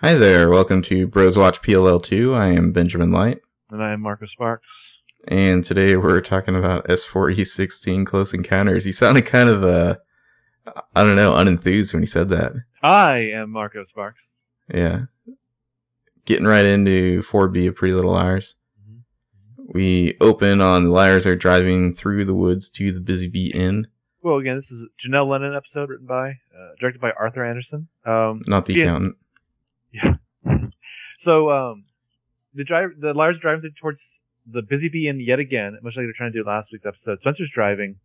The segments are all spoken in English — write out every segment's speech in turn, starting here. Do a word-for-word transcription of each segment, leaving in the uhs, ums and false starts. Hi there, welcome to Bros Watch P L L two. I am Benjamin Light. And I am Marco Sparks. And today we're talking about S four E sixteen Close Encounters. He sounded kind of, uh, I don't know, unenthused when he said that. I am Marco Sparks. Yeah. Getting right into four B of Pretty Little Liars. Mm-hmm. We open on the liars are driving through the woods to the Busy Bee Inn. Well, again, this is a Janelle Lennon episode written by, uh, directed by Arthur Anderson. Um, Not the accountant. Had- Yeah. So um, the drive, the liars are driving towards the Busy Bee Inn yet again, much like they're trying to do last week's episode. Spencer's driving.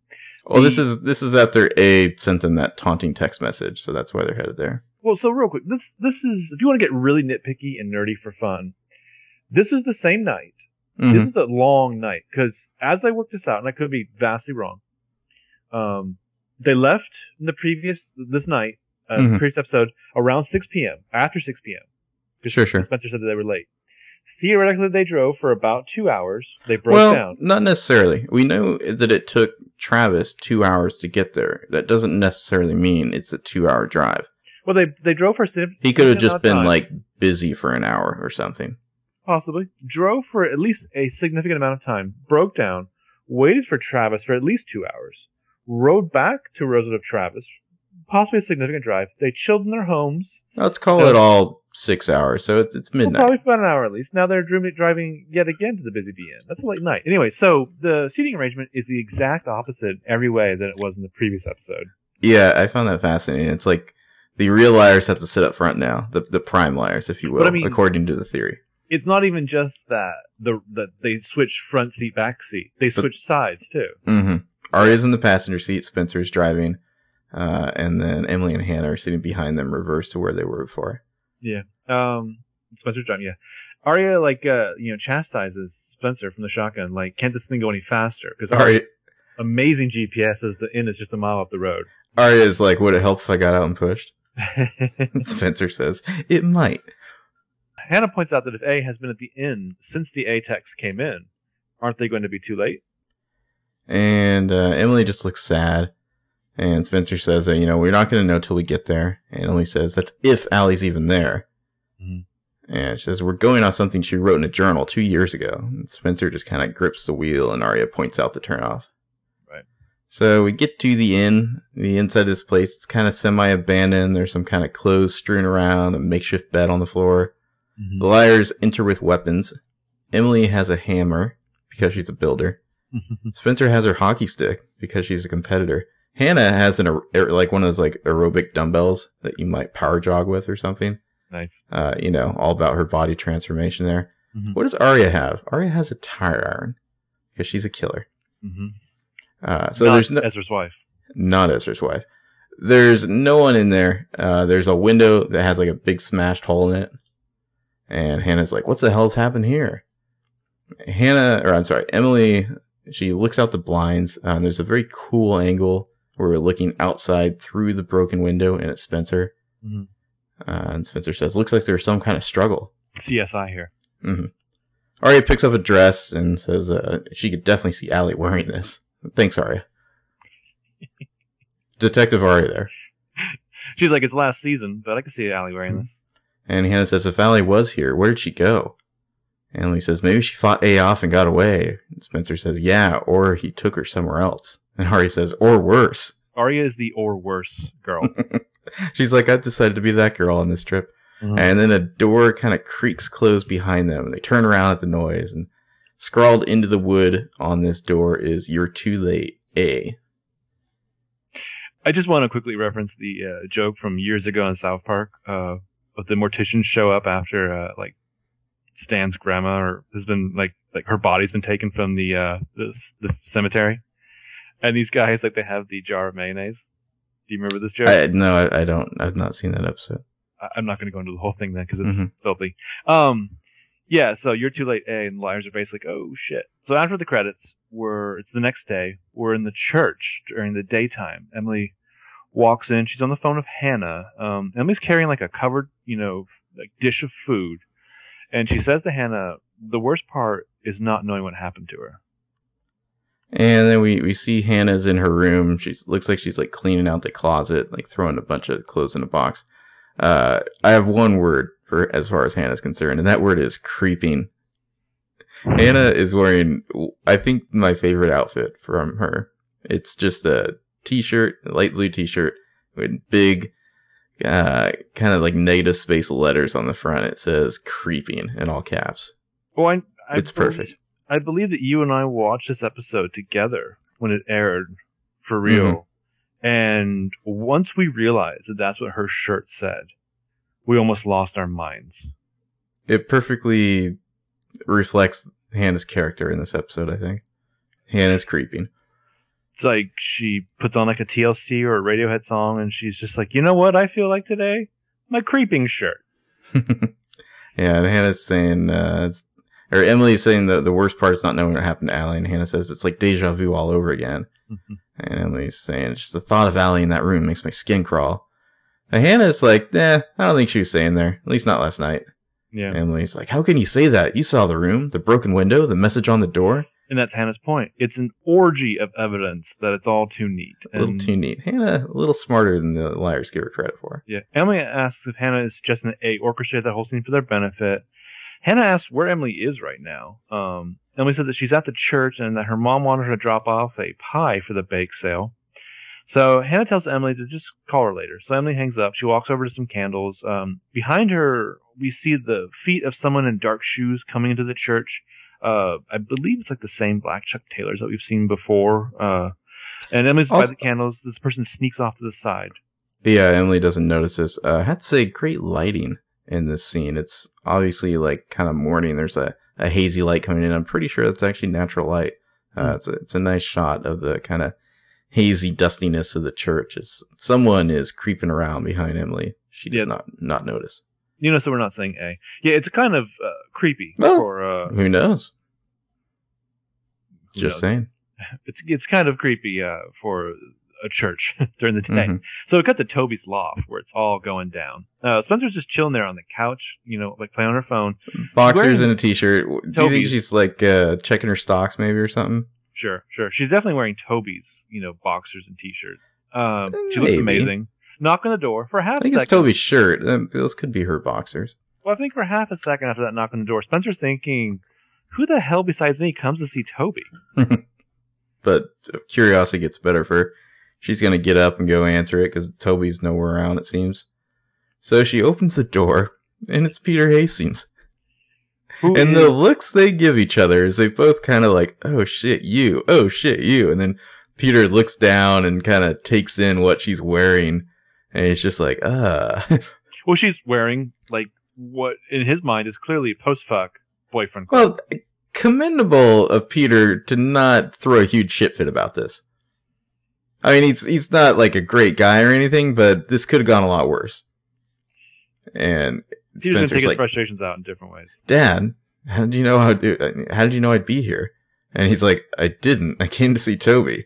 Oh, the, this is this is after Abe sent them that taunting text message, so that's why they're headed there. Well, so real quick, this this is if you want to get really nitpicky and nerdy for fun, this is the same night. Mm-hmm. This is a long night because as I worked this out, and I could be vastly wrong, um, they left in the previous this night. Uh, mm-hmm. Previous episode around six p.m. After six p.m. Sure, sure. Spencer said that they were late. Theoretically, they drove for about two hours. They broke well, down. Not necessarily. We know that it took Travis two hours to get there. That doesn't necessarily mean it's a two-hour drive. Well, they they drove for six. He could have just been time. like busy for an hour or something. Possibly drove for at least a significant amount of time. Broke down. Waited for Travis for at least two hours. Rode back to Rosetta Travis. Possibly a significant drive. They chilled in their homes. Let's call now, it all six hours, so it's, it's midnight. Well, probably about an hour at least. Now they're driving yet again to the Busy Bee Inn. That's a late night. Anyway, so the seating arrangement is the exact opposite every way than it was in the previous episode. Yeah, I found that fascinating. It's like the real liars have to sit up front now, the the prime liars, if you will, I mean, according to the theory. It's not even just that the that they switch front seat, back seat. They switch but, sides, too. Mm-hmm. Aria's in the passenger seat. Spencer's driving. Uh, and then Emily and Hanna are sitting behind them, reversed to where they were before. Yeah. Um, Spencer's driving, yeah. Aria, like, uh, you know, chastises Spencer from the shotgun. Like, can't this thing go any faster? Because Aria's amazing G P S says the inn is just a mile up the road. Aria's like, would it help if I got out and pushed? Spencer says, it might. Hanna points out that if A has been at the inn since the A text came in, aren't they going to be too late? And uh, Emily just looks sad. And Spencer says, you know, we're not going to know till we get there. And Emily says, that's if Allie's even there. Mm-hmm. And she says, we're going on something she wrote in a journal two years ago. And Spencer just kind of grips the wheel and Aria points out the turnoff. Right. So we get to the inn, the inside of this place. It's kind of semi-abandoned. There's some kind of clothes strewn around, a makeshift bed on the floor. Mm-hmm. The liars enter with weapons. Emily has a hammer because she's a builder. Spencer has her hockey stick because she's a competitor. Hanna has an like one of those like aerobic dumbbells that you might power jog with or something. Nice. Uh, you know, all about her body transformation there. Mm-hmm. What does Aria have? Aria has a tire iron because she's a killer. Mm-hmm. Uh, so not there's no Ezra's wife. Not Ezra's wife. There's no one in there. Uh, there's a window that has like a big smashed hole in it, and Hannah's like, "What the hell's happened here?" Hanna, or I'm sorry, Emily. She looks out the blinds. Uh, and there's a very cool angle. We're looking outside through the broken window, and it's Spencer. Mm-hmm. Uh, and Spencer says, looks like there's some kind of struggle. C S I here. Mm-hmm. Aria picks up a dress and says uh, she could definitely see Ali wearing this. Thanks, Aria. Detective Aria there. She's like, it's last season, but I can see Ali wearing mm-hmm. this. And Hanna says, if Ali was here, where did she go? And Emily says, maybe she fought A off and got away. And Spencer says, yeah, or he took her somewhere else. And Aria says, or worse. Aria is the or worse girl. She's like, I've decided to be that girl on this trip. Mm-hmm. And then a door kind of creaks closed behind them. They turn around at the noise. And scrawled into the wood on this door is, you're too late, A. I just want to quickly reference the uh, joke from years ago in South Park. Uh, but the morticians show up after, uh, like, Stan's grandma or has been, like, like her body's been taken from the uh, the, the cemetery. And these guys, like, they have the jar of mayonnaise. Do you remember this joke? I, no, I, I don't. I've not seen that episode. I, I'm not going to go into the whole thing then because it's mm-hmm. filthy. Um, yeah, so you're too late, A, and liars are basically like, oh, shit. So after the credits, we're it's the next day. We're in the church during the daytime. Emily walks in. She's on the phone with Hanna. Um, Emily's carrying, like, a covered, you know, like dish of food. And she says to Hanna, the worst part is not knowing what happened to her. And then we, we see Hannah's in her room. She looks like she's like cleaning out the closet, like throwing a bunch of clothes in a box. Uh, I have one word for as far as Hannah's concerned, and that word is creeping. Hanna is wearing, I think, my favorite outfit from her. It's just a t-shirt, a light blue t-shirt with big, uh, kind of like negative space letters on the front. It says "creeping" in all caps. Well, I, I it's believe, perfect. I believe that you and I watched this episode together when it aired for real. Mm-hmm. And once we realized that that's what her shirt said, we almost lost our minds. It perfectly reflects Hannah's character in this episode, I think. Hannah's creeping. It's like she puts on like a T L C or a Radiohead song, and she's just like, you know what I feel like today? My creeping shirt. Yeah, and Hannah's saying, uh, it's, or Emily's saying that the worst part is not knowing what happened to Ali, and Hanna says it's like deja vu all over again. Mm-hmm. And Emily's saying, just the thought of Ali in that room makes my skin crawl. And Hannah's like, nah, I don't think she was staying there. At least not last night. Yeah. And Emily's like, how can you say that? You saw the room, the broken window, the message on the door. And that's Hannah's point. It's an orgy of evidence that it's all too neat. And a little too neat. Hanna, a little smarter than the liars give her credit for. Yeah. Emily asks if Hanna is suggesting that A, orchestrate that whole scene for their benefit. Hanna asks where Emily is right now. Um, Emily says that she's at the church and that her mom wanted her to drop off a pie for the bake sale. So Hanna tells Emily to just call her later. So Emily hangs up. She walks over to some candles. Um, behind her, we see the feet of someone in dark shoes coming into the church. Uh, I believe it's like the same black Chuck Taylors that we've seen before. Uh, and Emily's also by the candles. This person sneaks off to the side. Yeah, Emily doesn't notice this. Uh, I had to say, great lighting in this scene. It's obviously like kind of morning. There's a, a hazy light coming in. I'm pretty sure that's actually natural light. Uh, mm. It's a, it's a nice shot of the kind of hazy dustiness of the church. It's, someone is creeping around behind Emily. She does yeah. not, not notice. You know, so we're not saying A. Yeah, it's kind of uh, creepy. Well, for, uh, who knows? Who Just knows? saying. It's it's kind of creepy uh, for a church during the day. Mm-hmm. So we cut to Toby's loft where it's all going down. Uh, Spencer's just chilling there on the couch, you know, like playing on her phone. Boxers and a t-shirt. Toby's. Do you think she's like uh, checking her stocks maybe or something? Sure, sure. She's definitely wearing Toby's, you know, boxers and t-shirt. Um, she looks amazing. Knock on the door for half a second. I think it's Toby's shirt. Those could be her boxers. Well, I think for half a second after that knock on the door, Spencer's thinking, who the hell besides me comes to see Toby? But curiosity gets better for her. She's going to get up and go answer it because Toby's nowhere around, it seems. So she opens the door, and it's Peter Hastings. Who and is? The looks they give each other is they both kind of like, oh shit, you, oh shit, you. And then Peter looks down and kind of takes in what she's wearing, and it's just like, uh. Well, she's wearing like what in his mind is clearly post-fuck boyfriend clothes. Well, commendable of Peter to not throw a huge shit fit about this. I mean, he's he's not like a great guy or anything, but this could have gone a lot worse. And Peter's gonna take his like, frustrations out in different ways. Dad, how did you know how do? How did you know I'd be here? And he's like, I didn't. I came to see Toby.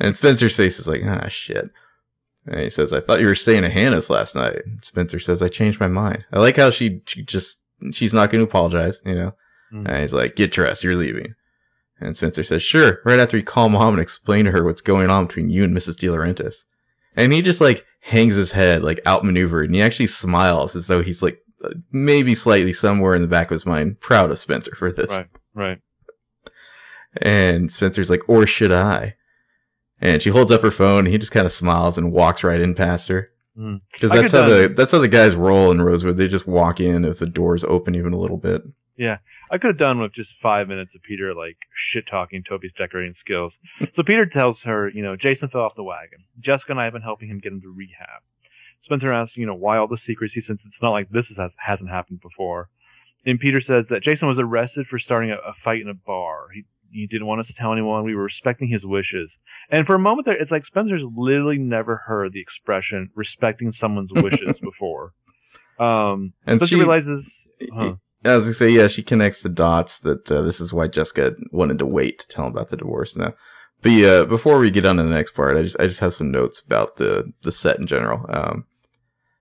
And Spencer's face is like, ah, shit. And he says, I thought you were staying at Hannah's last night. And Spencer says, I changed my mind. I like how she, she just she's not going to apologize, you know. Mm-hmm. And he's like, get dressed, you're leaving. And Spencer says, sure, right after you call Mom and explain to her what's going on between you and Missus DiLaurentis. And he just, like, hangs his head, like, outmaneuvered, and he actually smiles as though he's, like, maybe slightly somewhere in the back of his mind proud of Spencer for this. Right, right. And Spencer's like, or should I? And she holds up her phone, and he just kind of smiles and walks right in past her. Because mm. that's how done. the that's how the guys roll in Rosewood. They just walk in if the door's open even a little bit. Yeah. I could have done with just five minutes of Peter, like, shit-talking Toby's decorating skills. So Peter tells her, you know, Jason fell off the wagon. Jessica and I have been helping him get into rehab. Spencer asks, you know, why all the secrecy since it's not like this is, has, hasn't happened before. And Peter says that Jason was arrested for starting a, a fight in a bar. He, he didn't want us to tell anyone. We were respecting his wishes. And for a moment there, it's like Spencer's literally never heard the expression respecting someone's wishes before. Um, and Spencer she realizes... Huh, I was going to say, yeah, she connects the dots that uh, this is why Jessica wanted to wait to tell him about the divorce now. But uh, before we get on to the next part, I just I just have some notes about the, the set in general. Um,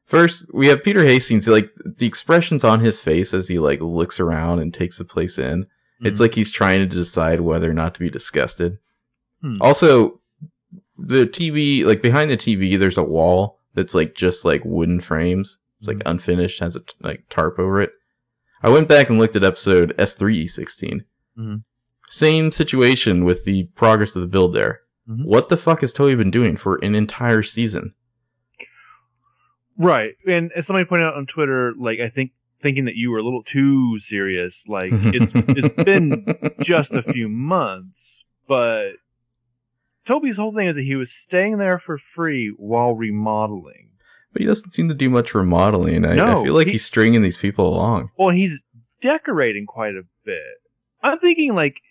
first, we have Peter Hastings. Like, the expressions on his face as he like looks around and takes the place in. Mm-hmm. It's like he's trying to decide whether or not to be disgusted. Hmm. Also, the T V, like behind the T V, there's a wall that's like just like wooden frames. It's like unfinished, has a like tarp over it. I went back and looked at episode S three E sixteen. Mm-hmm. Same situation with the progress of the build there. Mm-hmm. What the fuck has Toby been doing for an entire season? Right. And as somebody pointed out on Twitter, like, I think thinking that you were a little too serious, like, it's it's been just a few months, but Toby's whole thing is that he was staying there for free while remodeling. But he doesn't seem to do much remodeling. I, no, I feel like he, he's stringing these people along. Well, he's decorating quite a bit. I'm thinking, like,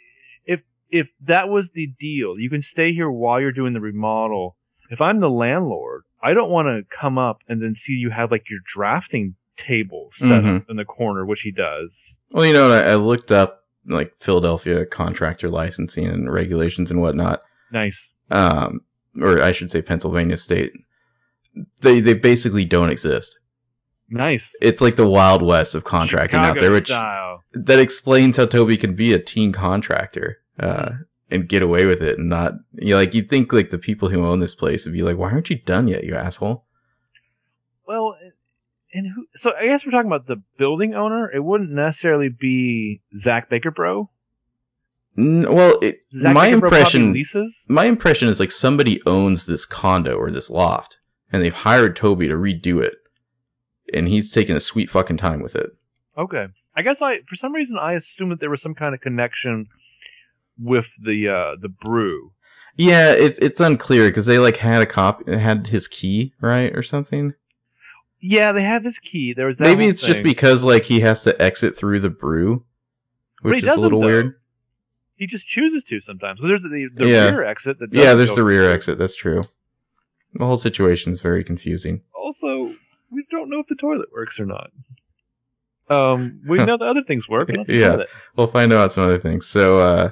if if that was the deal, you can stay here while you're doing the remodel. If I'm the landlord, I don't want to come up and then see you have, like, your drafting table set mm-hmm. up in the corner, which he does. Well, you know, I, I looked up, like, Philadelphia contractor licensing and regulations and whatnot. Nice. Um, or I should say Pennsylvania State. They they basically don't exist. Nice. It's like the Wild West of contracting Chicago out there, which style. That explains how Toby can be a teen contractor uh, and get away with it, and not you know, like you'd think like the people who own this place would be like, why aren't you done yet, you asshole? Well, and who? So I guess we're talking about the building owner. It wouldn't necessarily be Zach Baker, bro. Well, it, my impression, my impression is like somebody owns this condo or this loft, and they've hired Toby to redo it, and he's taking a sweet fucking time with it. Okay, I guess I for some reason I assumed that there was some kind of connection with the uh, the brew. Yeah, it's it's unclear because they like had a cop had his key, right, or something. Yeah, they have his key. There was that maybe it's thing. Just because like he has to exit through the brew, which is a little though. Weird. He just chooses to sometimes. Well, there's the, the yeah. rear exit. That yeah, there's the rear through. Exit. That's true. The whole situation is very confusing. Also, we don't know if the toilet works or not. Um, we know the other things work. Not the yeah, toilet. We'll find out some other things. So, uh,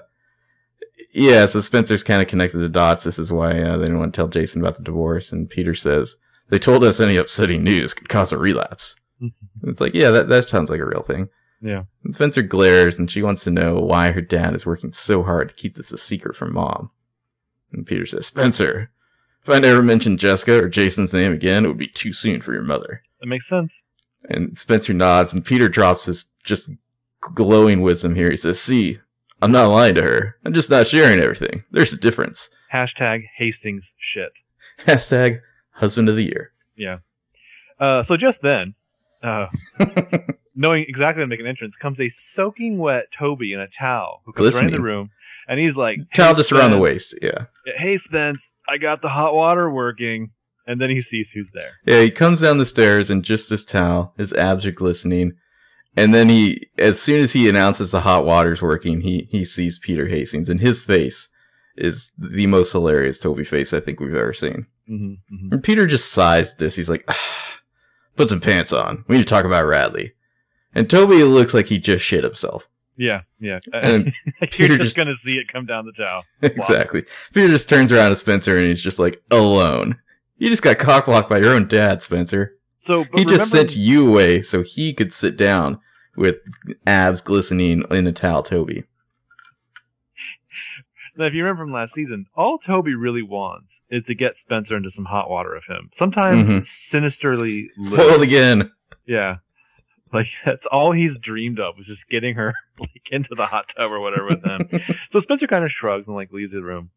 yeah, so Spencer's kind of connected the dots. This is why uh, they didn't want to tell Jason about the divorce. And Peter says, they told us any upsetting news could cause a relapse. Mm-hmm. It's like, yeah, that, that sounds like a real thing. Yeah. And Spencer glares, and she wants to know why her dad is working so hard to keep this a secret from Mom. And Peter says, Spencer, if I never mentioned Jessica or Jason's name again, it would be too soon for your mother. That makes sense. And Spencer nods, and Peter drops this just glowing wisdom here. He says, see, I'm not lying to her. I'm just not sharing everything. There's a difference. Hashtag Hastings shit. Hashtag husband of the year. Yeah. Uh, so just then... Uh, knowing exactly how to make an entrance, comes a soaking wet Toby in a towel who comes right in the room, and he's like... Hey, towel just around the waist, yeah. Hey, Spence, I got the hot water working, and then he sees who's there. Yeah, he comes down the stairs in just this towel, his abs are glistening, and then he, as soon as he announces the hot water's working, he, he sees Peter Hastings, and his face is the most hilarious Toby face I think we've ever seen. Mm-hmm, mm-hmm. And Peter just sighs this, he's like, ah, put some pants on, we need to talk about Radley. And Toby looks like he just shit himself. Yeah, yeah. And Peter You're just, just going to see it come down the towel. Exactly. Wow. Peter just turns around to Spencer and he's just like, alone. You just got cock-blocked by your own dad, Spencer. So but He remember- just sent you away so he could sit down with abs glistening in a towel, Toby. Now, if you remember from last season, all Toby really wants is to get Spencer into some hot water of him. Sometimes mm-hmm. sinisterly lit. Foiled again. Yeah. Like, that's all he's dreamed of, was just getting her like into the hot tub or whatever with him. So Spencer kind of shrugs and, like, leaves the room.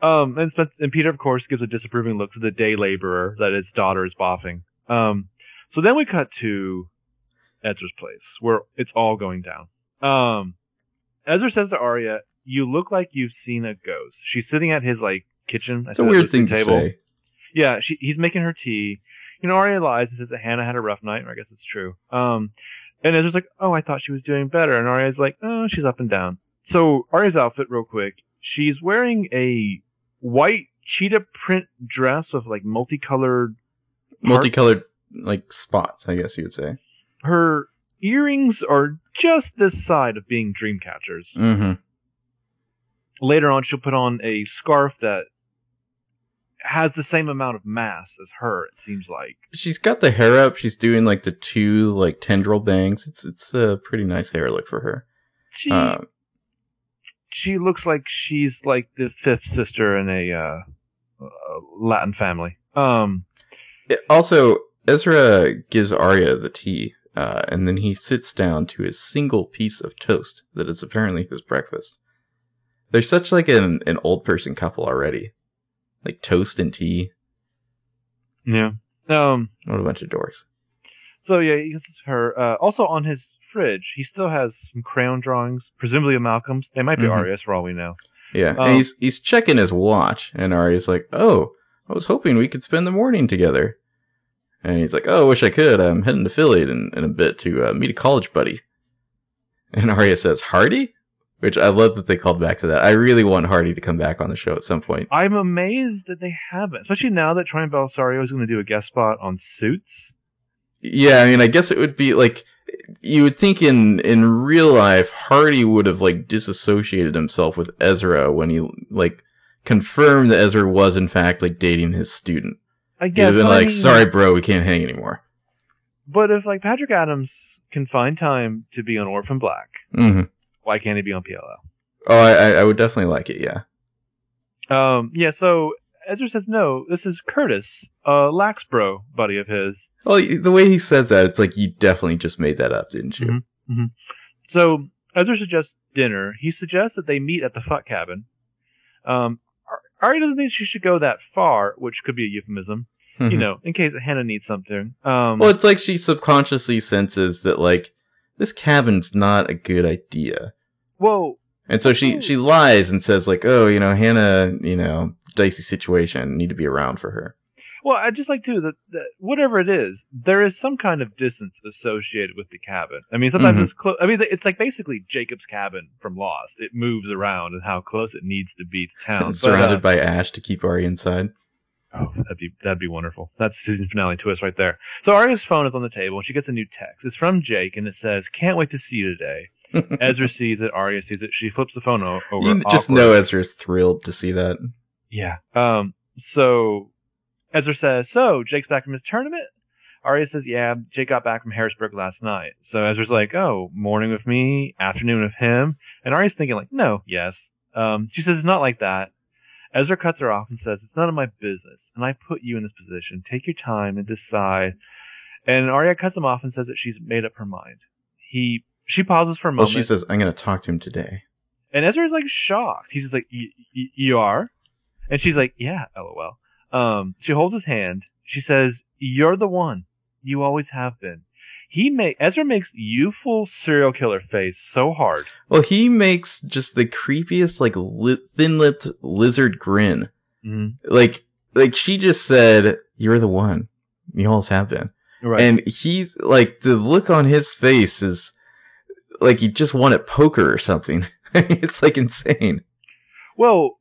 Um, and, Spencer, and Peter, of course, gives a disapproving look to the day laborer that his daughter is boffing. Um, so then we cut to Ezra's place, where it's all going down. Um, Ezra says to Aria, you look like you've seen a ghost. She's sitting at his, like, kitchen. It's a weird thing to say. Yeah, she, he's making her tea. You know, Aria lies and says that Hanna had a rough night, and I guess it's true. Um, and Ezra's like, oh, I thought she was doing better. And Aria's like, oh, she's up and down. So Aria's outfit real quick. She's wearing a white cheetah print dress with, like, multicolored... Multicolored, hearts. Like, spots, I guess you would say. Her earrings are just this side of being dreamcatchers. Mm-hmm. Later on, she'll put on a scarf that has the same amount of mass as her, it seems like. She's got the hair up. She's doing, like, the two, like, tendril bangs. It's it's a pretty nice hair look for her. She, uh, she looks like she's, like, the fifth sister in a uh, uh, Latin family. Um, it, also, Ezra gives Aria the tea, uh, and then he sits down to his single piece of toast that is apparently his breakfast. They're such like an, an old person couple already. Like toast and tea. Yeah. Um, what a bunch of dorks. So yeah, he gives her. Uh, also on his fridge, he still has some crayon drawings, presumably of Malcolm's. They might be mm-hmm. Aria's for all we know. Yeah, um, and he's, he's checking his watch, and Aria's like, oh, I was hoping we could spend the morning together. And he's like, oh, I wish I could. I'm heading to Philly in, in a bit to uh, meet a college buddy. And Aria says, Hardy? Which I love that they called back to that. I really want Hardy to come back on the show at some point. I'm amazed that they haven't, especially now that Troy Belisario is going to do a guest spot on Suits. Yeah, I mean, I guess it would be like, you would think in, in real life, Hardy would have like disassociated himself with Ezra when he like confirmed that Ezra was in fact like dating his student. I guess, He'd have been like, I mean, sorry, bro, we can't hang anymore. But if like Patrick Adams can find time to be on Orphan Black, mm-hmm. why can't he be on P L L? Oh, I, I would definitely like it, yeah. Um, yeah, so Ezra says, no, this is Curtis, a lax bro buddy of his. Well, the way he says that, it's like, you definitely just made that up, didn't you? Mm-hmm, mm-hmm. So Ezra suggests dinner. He suggests that they meet at the fuck cabin. Um, Aria doesn't think she should go that far, which could be a euphemism, mm-hmm. you know, in case Hanna needs something. Um, well, it's like she subconsciously senses that, like, this cabin's not a good idea. Whoa. And so she, she lies and says, like, oh, you know, Hanna, you know, dicey situation, need to be around for her. Well, I just like, too, that, that whatever it is, there is some kind of distance associated with the cabin. I mean, sometimes mm-hmm. it's close. I mean, it's like basically Jacob's cabin from Lost. It moves around and how close it needs to be to town. It's but, surrounded uh, by ash to keep Aria inside. Oh, that'd be that'd be wonderful. That's season finale twist right there. So Aria's phone is on the table, and she gets a new text. It's from Jake, and it says, "Can't wait to see you today." Ezra sees it. Aria sees it. She flips the phone over. You just awkward. Know Ezra's thrilled to see that. Yeah. Um. So Ezra says, "So Jake's back from his tournament." Aria says, "Yeah, Jake got back from Harrisburg last night." So Ezra's like, "Oh, morning with me, afternoon with him," and Aria's thinking like, "No, yes." Um. She says, "It's not like that." Ezra cuts her off and says, it's none of my business, and I put you in this position. Take your time and decide. And Aria cuts him off and says that she's made up her mind. He, She pauses for a moment. Well, she says, I'm going to talk to him today. And Ezra's, like, shocked. He's just like, y- y- you are? And she's like, yeah, lol. Um, she holds his hand. She says, you're the one. You always have been. He may, Ezra makes you full serial killer face so hard. Well, he makes just the creepiest, like, li- thin-lipped lizard grin. Mm-hmm. Like, like she just said, you're the one. You always have been. Right. And he's, like, the look on his face is like he just won at poker or something. It's, like, insane. Well,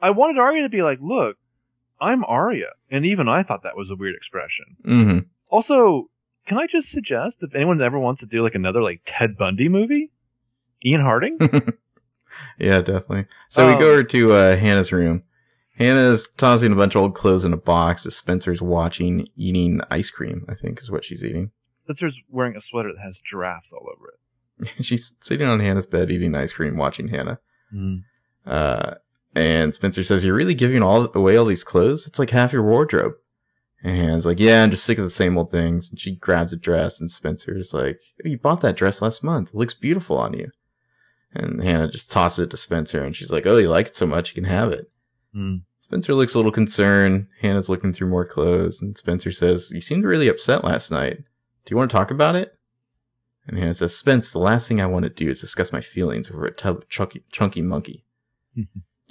I wanted Aria to be like, look, I'm Aria. And even I thought that was a weird expression. Mm-hmm. Also, can I just suggest, if anyone ever wants to do like another like Ted Bundy movie, Ian Harding? Yeah, definitely. So um, we go over to uh, Hannah's room. Hannah's tossing a bunch of old clothes in a box as Spencer's watching, eating ice cream, I think is what she's eating. Spencer's wearing a sweater that has giraffes all over it. She's sitting on Hannah's bed, eating ice cream, watching Hanna. Mm. Uh, and Spencer says, you're really giving all away all these clothes? It's like half your wardrobe. And Hannah's like, yeah, I'm just sick of the same old things. And she grabs a dress, and Spencer's like, oh, you bought that dress last month. It looks beautiful on you. And Hanna just tosses it to Spencer, and she's like, oh, you like it so much, you can have it. Mm. Spencer looks a little concerned. Hannah's looking through more clothes, and Spencer says, you seemed really upset last night. Do you want to talk about it? And Hanna says, Spence, the last thing I want to do is discuss my feelings over a tub of chunky, chunky monkey.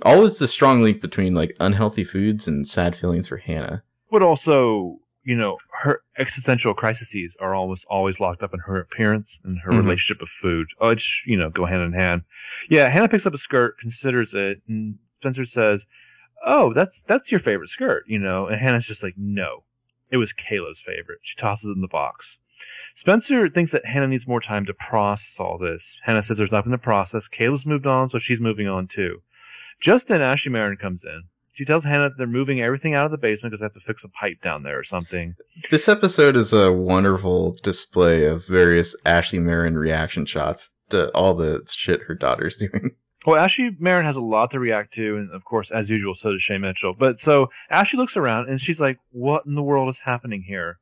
Always the strong link between like unhealthy foods and sad feelings for Hanna. But also, you know, her existential crises are almost always locked up in her appearance and her mm-hmm. relationship with food, which, you know, go hand in hand. Yeah, Hanna picks up a skirt, considers it, and Spencer says, oh, that's that's your favorite skirt, you know. And Hannah's just like, no, it was Caleb's favorite. She tosses it in the box. Spencer thinks that Hanna needs more time to process all this. Hanna says there's nothing to process. Caleb's moved on, so she's moving on too. Just then, Ashley Marin comes in. She tells Hanna they're moving everything out of the basement because they have to fix a pipe down there or something. This episode is a wonderful display of various Ashley Marin reaction shots to all the shit her daughter's doing. Well, Ashley Marin has a lot to react to, and of course, as usual, so does Shay Mitchell. But so Ashley looks around and she's like, what in the world is happening here?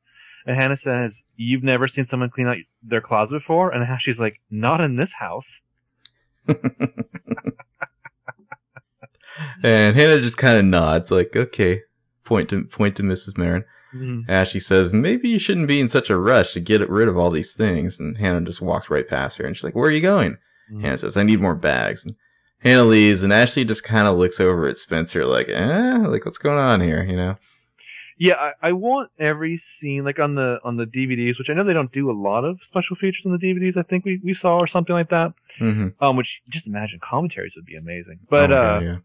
And Hanna says, "You've never seen someone clean out their closet before?" And Ashley's like, "Not in this house." And Hanna just kind of nods, like, "Okay." Point to point to Missus Marin. Mm-hmm. Ashley says, "Maybe you shouldn't be in such a rush to get rid of all these things." And Hanna just walks right past her, and she's like, "Where are you going?" Mm-hmm. Hanna says, "I need more bags." And Hanna leaves, and Ashley just kind of looks over at Spencer, like, "Eh, like what's going on here?" You know? Yeah, I, I want every scene, like on the on the D V Ds, which I know they don't do a lot of special features on the D V Ds. I think we, we saw or something like that. Mm-hmm. Um, which just imagine commentaries would be amazing, but oh, uh. God, yeah.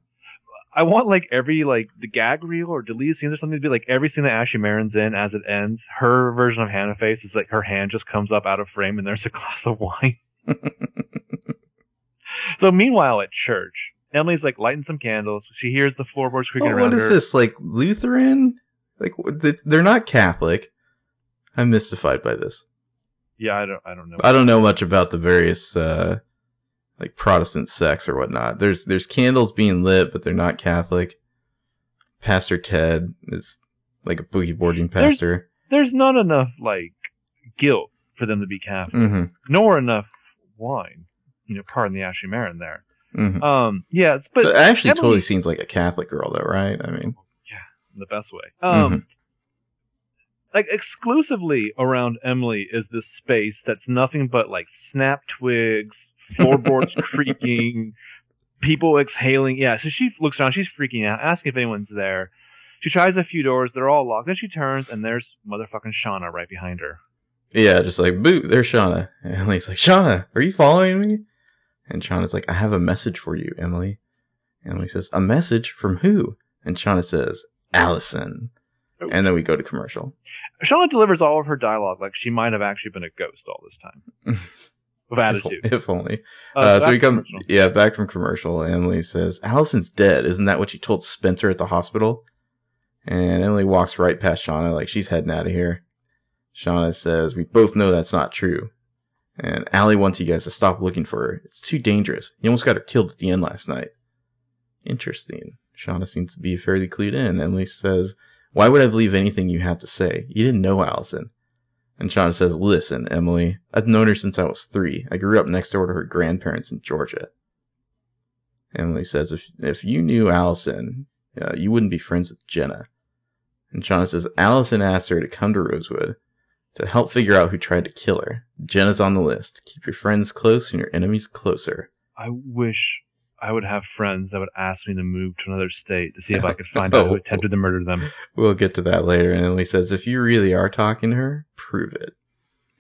I want like every like the gag reel or deleted scenes or something to be like every scene that Ashley Marin's in as it ends, her version of Hanna face is like her hand just comes up out of frame and there's a glass of wine. So meanwhile at church, Emily's like lighting some candles. She hears the floorboards creaking oh, around her. What is her. This like Lutheran? Like they're not Catholic. I'm mystified by this. Yeah, I don't. I don't know. I don't know much about the various. Uh, Like Protestant sects or whatnot. There's there's candles being lit, but they're not Catholic. Pastor Ted is like a boogie boarding pastor. There's, there's not enough like guilt for them to be Catholic, mm-hmm. nor enough wine. You know, pardon the Ashley Marin there. Mm-hmm. Um, yeah, but so Ashley Emily, totally seems like a Catholic girl, though, right? I mean, yeah, in the best way. Um, mm-hmm. Like exclusively around Emily is this space that's nothing but like snap twigs, floorboards creaking, people exhaling. Yeah, so she looks around, she's freaking out, asking if anyone's there. She tries a few doors, they're all locked. Then she turns and there's motherfucking Shana right behind her. Yeah, just like, boot, there's Shana. And Emily's like, "Shana, are you following me?" And Shana's like, "I have a message for you, Emily." And Emily says, "A message from who?" And Shana says, "Alison." And then we go to commercial. Shana delivers all of her dialogue like she might have actually been a ghost all this time. With attitude. If, if only. Uh, uh, so so we come, commercial. yeah, back from commercial. Emily says, "Allison's dead. Isn't that what you told Spencer at the hospital?" And Emily walks right past Shana like she's heading out of here. Shana says, "We both know that's not true. And Ali wants you guys to stop looking for her. It's too dangerous. You almost got her killed at the end last night." Interesting. Shana seems to be fairly clued in. Emily says, "Why would I believe anything you had to say? You didn't know Allison." And Shana says, "Listen, Emily, I've known her since I was three. I grew up next door to her grandparents in Georgia." Emily says, if if you knew Allison, uh, you wouldn't be friends with Jenna. And Shana says, "Allison asked her to come to Rosewood to help figure out who tried to kill her. Jenna's on the list. Keep your friends close and your enemies closer." I wish I would have friends that would ask me to move to another state to see if I could find oh, out who attempted to murder them. We'll get to that later. And Emily says, "If you really are talking to her, prove it."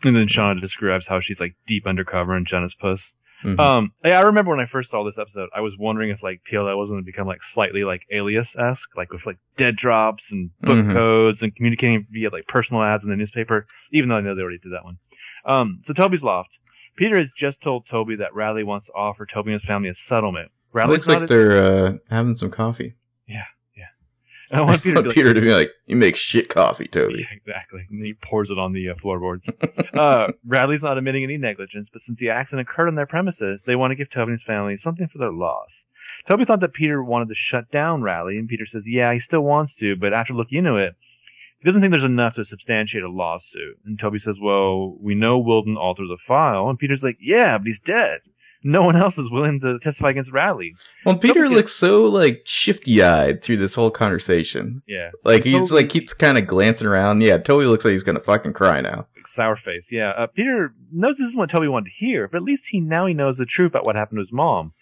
And then Shana describes how she's like deep undercover in Jenna's puss. Mm-hmm. Um, I, I remember when I first saw this episode, I was wondering if like P L O was going to become like slightly like Alias-esque, like with like dead drops and book mm-hmm. codes and communicating via like personal ads in the newspaper, even though I know they already did that one. Um, so Toby's loft. Peter has just told Toby that Radley wants to offer Toby and his family a settlement. Radley's it looks like they're uh, having some coffee. Yeah, yeah. And I want Peter, I want to, be Peter like, to be like, "You make shit coffee, Toby." Yeah, exactly. And he pours it on the uh, floorboards. uh, Radley's not admitting any negligence, but since the accident occurred on their premises, they want to give Toby and his family something for their loss. Toby thought that Peter wanted to shut down Radley, and Peter says, "Yeah, he still wants to, but after looking into it, he doesn't think there's enough to substantiate a lawsuit." And Toby says, "Well, we know Wilden altered the file." And Peter's like, "Yeah, but he's dead. No one else is willing to testify against Radley." Well, Peter Toby looks gets- so, like, shifty-eyed through this whole conversation. Yeah. Like, he's, Toby- like, keeps kind of glancing around. Yeah, Toby looks like he's going to fucking cry now. Sour face, yeah. Uh, Peter knows this is what Toby wanted to hear, but at least he now he knows the truth about what happened to his mom.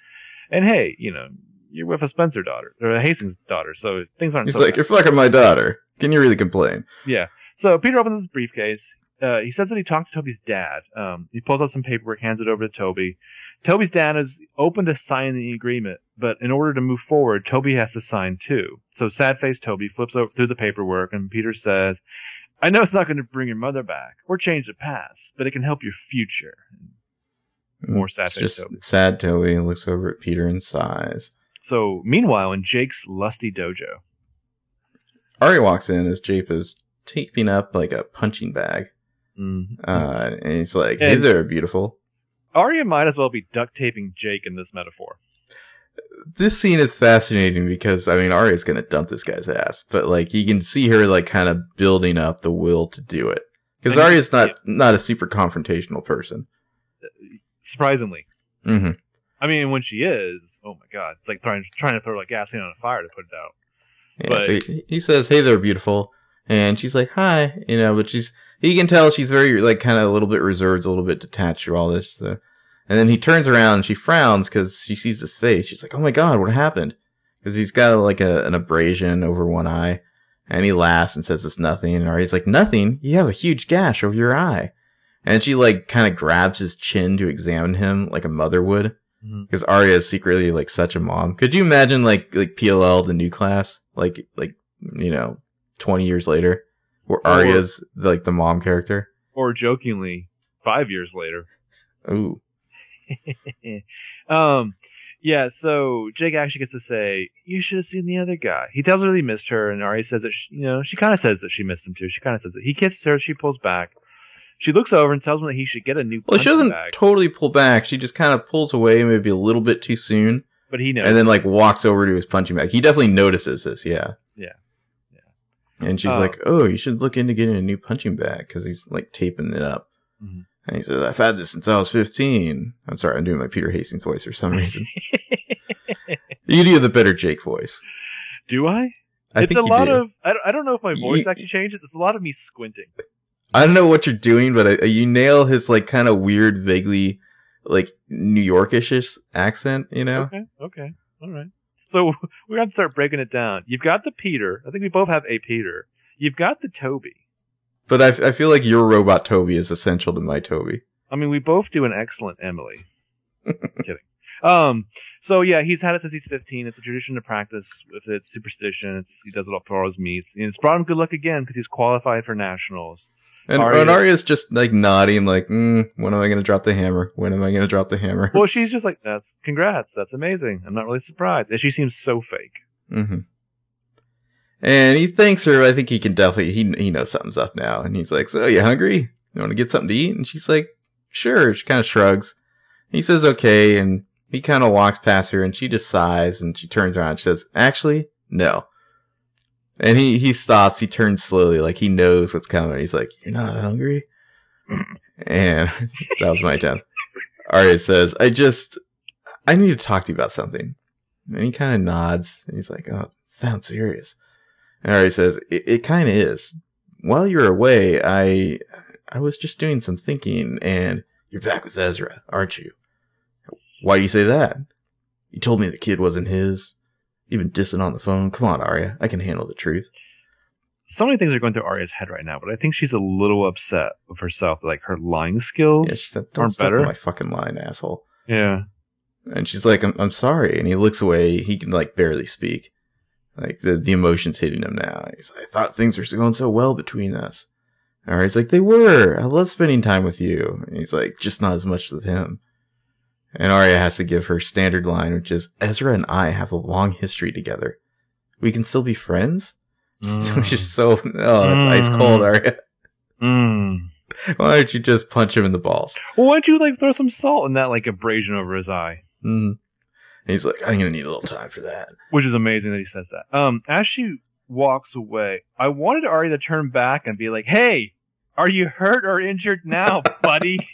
And, hey, you know, you're with a Spencer daughter, or a Hastings daughter, so things aren't he's so like, bad. You're fucking my daughter. Can you really complain? Yeah. So Peter opens his briefcase. Uh, he says that he talked to Toby's dad. Um, he pulls out some paperwork, hands it over to Toby. Toby's dad is open to signing the agreement, but in order to move forward, Toby has to sign too. So sad-faced Toby flips over through the paperwork, and Peter says, "I know it's not going to bring your mother back or change the past, but it can help your future." More sad-faced Toby. Sad Toby looks over at Peter and sighs. So meanwhile, in Jake's lusty dojo, Aria walks in as Jake is taping up like a punching bag. Mm-hmm. Uh, and he's like, "Hey and there, beautiful." Aria might as well be duct taping Jake in this metaphor. This scene is fascinating because, I mean, Aria's going to dump this guy's ass. But like, you can see her like kind of building up the will to do it. Because Aria's not, yeah. not a super confrontational person. Surprisingly. Mm-hmm. I mean, when she is, oh my God, it's like trying, trying to throw like gasoline on a fire to put it out. Yeah, but, so he, he says, "Hey there, beautiful," and she's like, "Hi," you know. But she's, he can tell she's very like kind of a little bit reserved, a little bit detached from all this. So. And then he turns around and she frowns because she sees his face. She's like, "Oh my God, what happened?" Because he's got like a, an abrasion over one eye, and he laughs and says it's nothing. And Aria's like, "Nothing? You have a huge gash over your eye." And she like kind of grabs his chin to examine him like a mother would. Because mm-hmm. Aria is secretly like such a mom. Could you imagine like like P L L the new class like like you know twenty years later where Aria's or, like the mom character, or jokingly five years later? Ooh. um. Yeah. So Jake actually gets to say, "You should have seen the other guy." He tells her that he missed her, and Aria says that she, you know she kind of says that she missed him too. She kind of says that he kisses her. She pulls back. She looks over and tells him that he should get a new punching bag. Well, she doesn't bag. totally pull back. She just kind of pulls away, maybe a little bit too soon. But he knows. And then, like, walks over to his punching bag. He definitely notices this, yeah. Yeah. yeah. And she's uh, like, "Oh, you should look into getting a new punching bag," because he's, like, taping it up. Mm-hmm. And he says, "I've had this since I was fifteen. I'm sorry, I'm doing my Peter Hastings voice for some reason. You do the better Jake voice. Do I? I it's a lot do. of... I don't, I don't know if my voice you, actually changes. It's a lot of me squinting. I don't know what you're doing, but I, you nail his like kind of weird, vaguely like New Yorkish accent, you know? Okay, okay, all right. So we're gonna start breaking it down. You've got the Peter. I think we both have a Peter. You've got the Toby. But I, I feel like your robot Toby is essential to my Toby. I mean, we both do an excellent Emily. Kidding. Um. So yeah, he's had it since he's fifteen. It's a tradition to practice. If it's superstition, it's, he does it all for all his meets, and it's brought him good luck again because he's qualified for nationals. And Aria, and Aria's just like nodding, like, mm, when am I going to drop the hammer? When am I going to drop the hammer? Well, she's just like, that's congrats. That's amazing. I'm not really surprised. And she seems so fake. Mm-hmm. And he thanks her. I think he can definitely, he he knows something's up now. And he's like, "So you hungry? You want to get something to eat?" And she's like, "Sure." She kind of shrugs. He says, "Okay." And he kind of walks past her and she just sighs and she turns around. She says, "Actually, no." And he, he stops, he turns slowly, like he knows what's coming. He's like, "You're not hungry?" And that was my attempt. Aria says, I just, I need to talk to you about something. And he kind of nods. And he's like, "Oh, sounds serious." And Aria says, it, it kind of is. While you were away, I, I was just doing some thinking, and you're back with Ezra, aren't you? Why do you say that? You told me the kid wasn't his. You've been dissing on the phone. Come on, Aria. I can handle the truth. So many things are going through Aria's head right now, but I think she's a little upset with herself. Like, her lying skills yeah, she said, Don't aren't step better. On my fucking line, asshole. Yeah. And she's like, I'm, I'm sorry. And he looks away. He can, like, barely speak. Like, the, the emotion's hitting him now. He's like, I thought things were going so well between us. And Aria's like, they were. I love spending time with you. And he's like, just not as much with him. And Aria has to give her standard line, which is, Ezra and I have a long history together. We can still be friends? Mm. Which is so... Oh, that's mm. ice cold, Aria. Mm. Why don't you just punch him in the balls? Well, why don't you like throw some salt in that like abrasion over his eye? Mm. And he's like, I'm going to need a little time for that. Which is amazing that he says that. Um, as she walks away, I wanted Aria to turn back and be like, hey, are you hurt or injured now, buddy?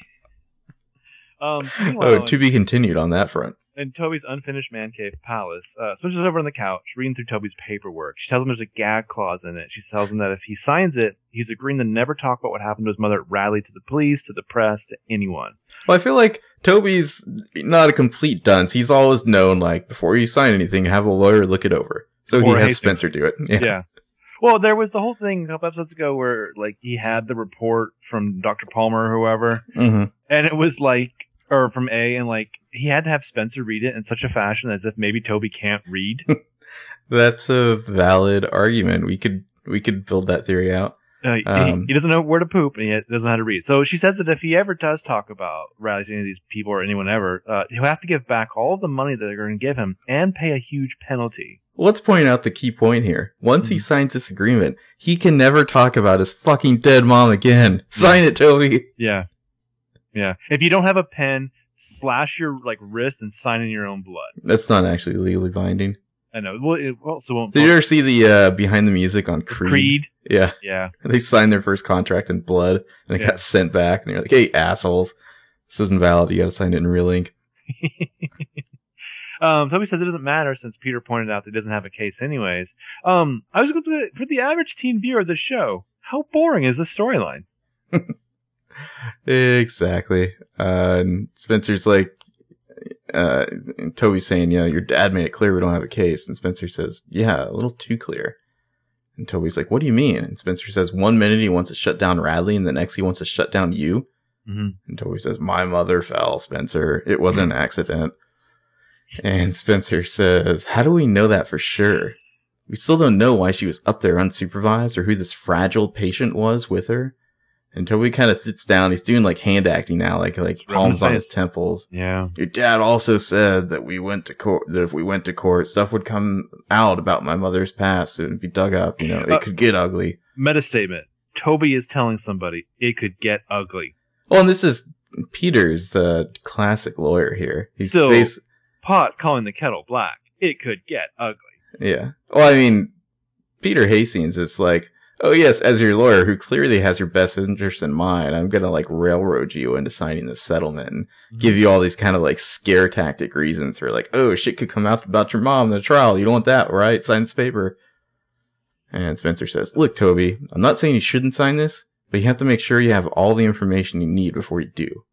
Um, oh, to be continued on that front. In Toby's unfinished man cave palace, uh, Spencer's over on the couch reading through Toby's paperwork. She tells him there's a gag clause in it. She tells him that if he signs it, he's agreeing to never talk about what happened to his mother at Radley to the police, to the press, to anyone. Well, I feel like Toby's not a complete dunce. He's always known, like, before you sign anything, have a lawyer look it over. So or he has Hastings. Spencer do it. Yeah. yeah. Well, there was the whole thing a couple episodes ago where, like, he had the report from Doctor Palmer or whoever, mm-hmm. and it was like, or from A, and like he had to have Spencer read it in such a fashion as if maybe Toby can't read. That's a valid argument. We could we could build that theory out. Uh, um, he, he doesn't know where to poop, and he doesn't know how to read. So she says that if he ever does talk about Radley to any of these people or anyone ever, uh, he'll have to give back all the money that they're going to give him and pay a huge penalty. Let's point out the key point here. Once mm-hmm. he signs this agreement, he can never talk about his fucking dead mom again. Sign yeah. it, Toby. Yeah. Yeah. If you don't have a pen, slash your like wrist and sign in your own blood. That's not actually legally binding. I know. Well, it also won't. Did you ever see the uh, Behind the Music on Creed? Creed? Yeah. Yeah. They signed their first contract in blood, and it yeah. got sent back, and they're like, hey, assholes, this isn't valid. You got to sign it in real ink. um, Toby says it doesn't matter since Peter pointed out that he doesn't have a case anyways. Um, I was going to put for the average teen viewer of the show, how boring is the storyline? Exactly. Uh, and Spencer's like, Uh, and Toby's saying, you know, your dad made it clear we don't have a case. And Spencer says, yeah, a little too clear. And Toby's like, what do you mean? And Spencer says, one minute he wants to shut down Radley, and the next he wants to shut down you. Mm-hmm. And Toby says, my mother fell, Spencer. It wasn't an accident. And Spencer says, how do we know that for sure? We still don't know why she was up there unsupervised or who this fragile patient was with her. And Toby kind of sits down. He's doing like hand acting now, like like it's palms on his temples. Yeah. Your dad also said that we went to court. That if we went to court, stuff would come out about my mother's past. It would be dug up. You know, it uh, could get ugly. Meta statement. Toby is telling somebody it could get ugly. Well, and this is Peter's the classic lawyer here. He's so bas- pot calling the kettle black. It could get ugly. Yeah. Well, I mean, Peter Hastings is like, oh, yes, as your lawyer who clearly has your best interest in mind, I'm going to like railroad you into signing this settlement and mm-hmm. give you all these kind of like scare tactic reasons for like, oh, shit could come out about your mom in the trial. You don't want that, right? Sign this paper. And Spencer says, look, Toby, I'm not saying you shouldn't sign this, but you have to make sure you have all the information you need before you do.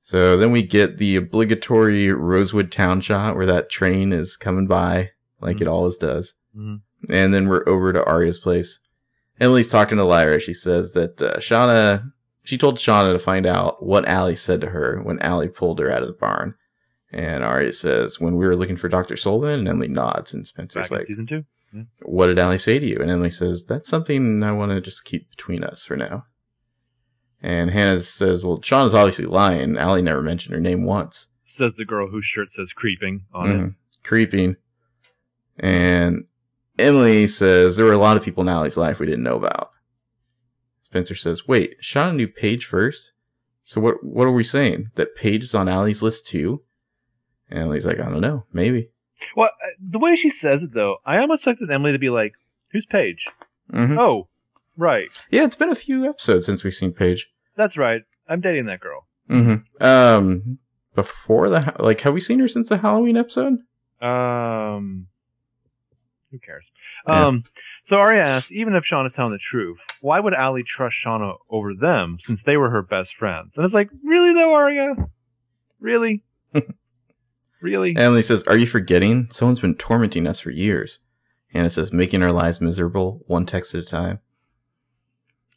So then we get the obligatory Rosewood town shot where that train is coming by like mm-hmm. it always does. Mm-hmm. And then we're over to Aria's place. Emily's talking to Lyra. She says that uh, Shana, she told Shana to find out what Ali said to her when Ali pulled her out of the barn. And Aria says, when we were looking for Doctor Sullivan, and Emily nods. And Spencer's like, season two. Yeah. What did Ali say to you? And Emily says, that's something I want to just keep between us for now. And Hanna says, well, Shana's obviously lying. Ali never mentioned her name once. Says the girl whose shirt says creeping on mm-hmm. it. Creeping. And Emily says, there were a lot of people in Allie's life we didn't know about. Spencer says, wait, Shana knew Paige first? So what What are we saying? That Paige is on Allie's list too? And Emily's like, I don't know, maybe. Well, the way she says it, though, I almost expected Emily to be like, who's Paige? Mm-hmm. Oh, right. Yeah, it's been a few episodes since we've seen Paige. That's right. I'm dating that girl. Mm-hmm. Um, before the... Like, have we seen her since the Halloween episode? Um... Who cares? Yeah. Um, so Aria asks, even if Shana's telling the truth, why would Ali trust Shana over them since they were her best friends? And it's like, really though, Aria? Really? Really? Emily says, are you forgetting? Someone's been tormenting us for years. Hanna says, making our lives miserable, one text at a time.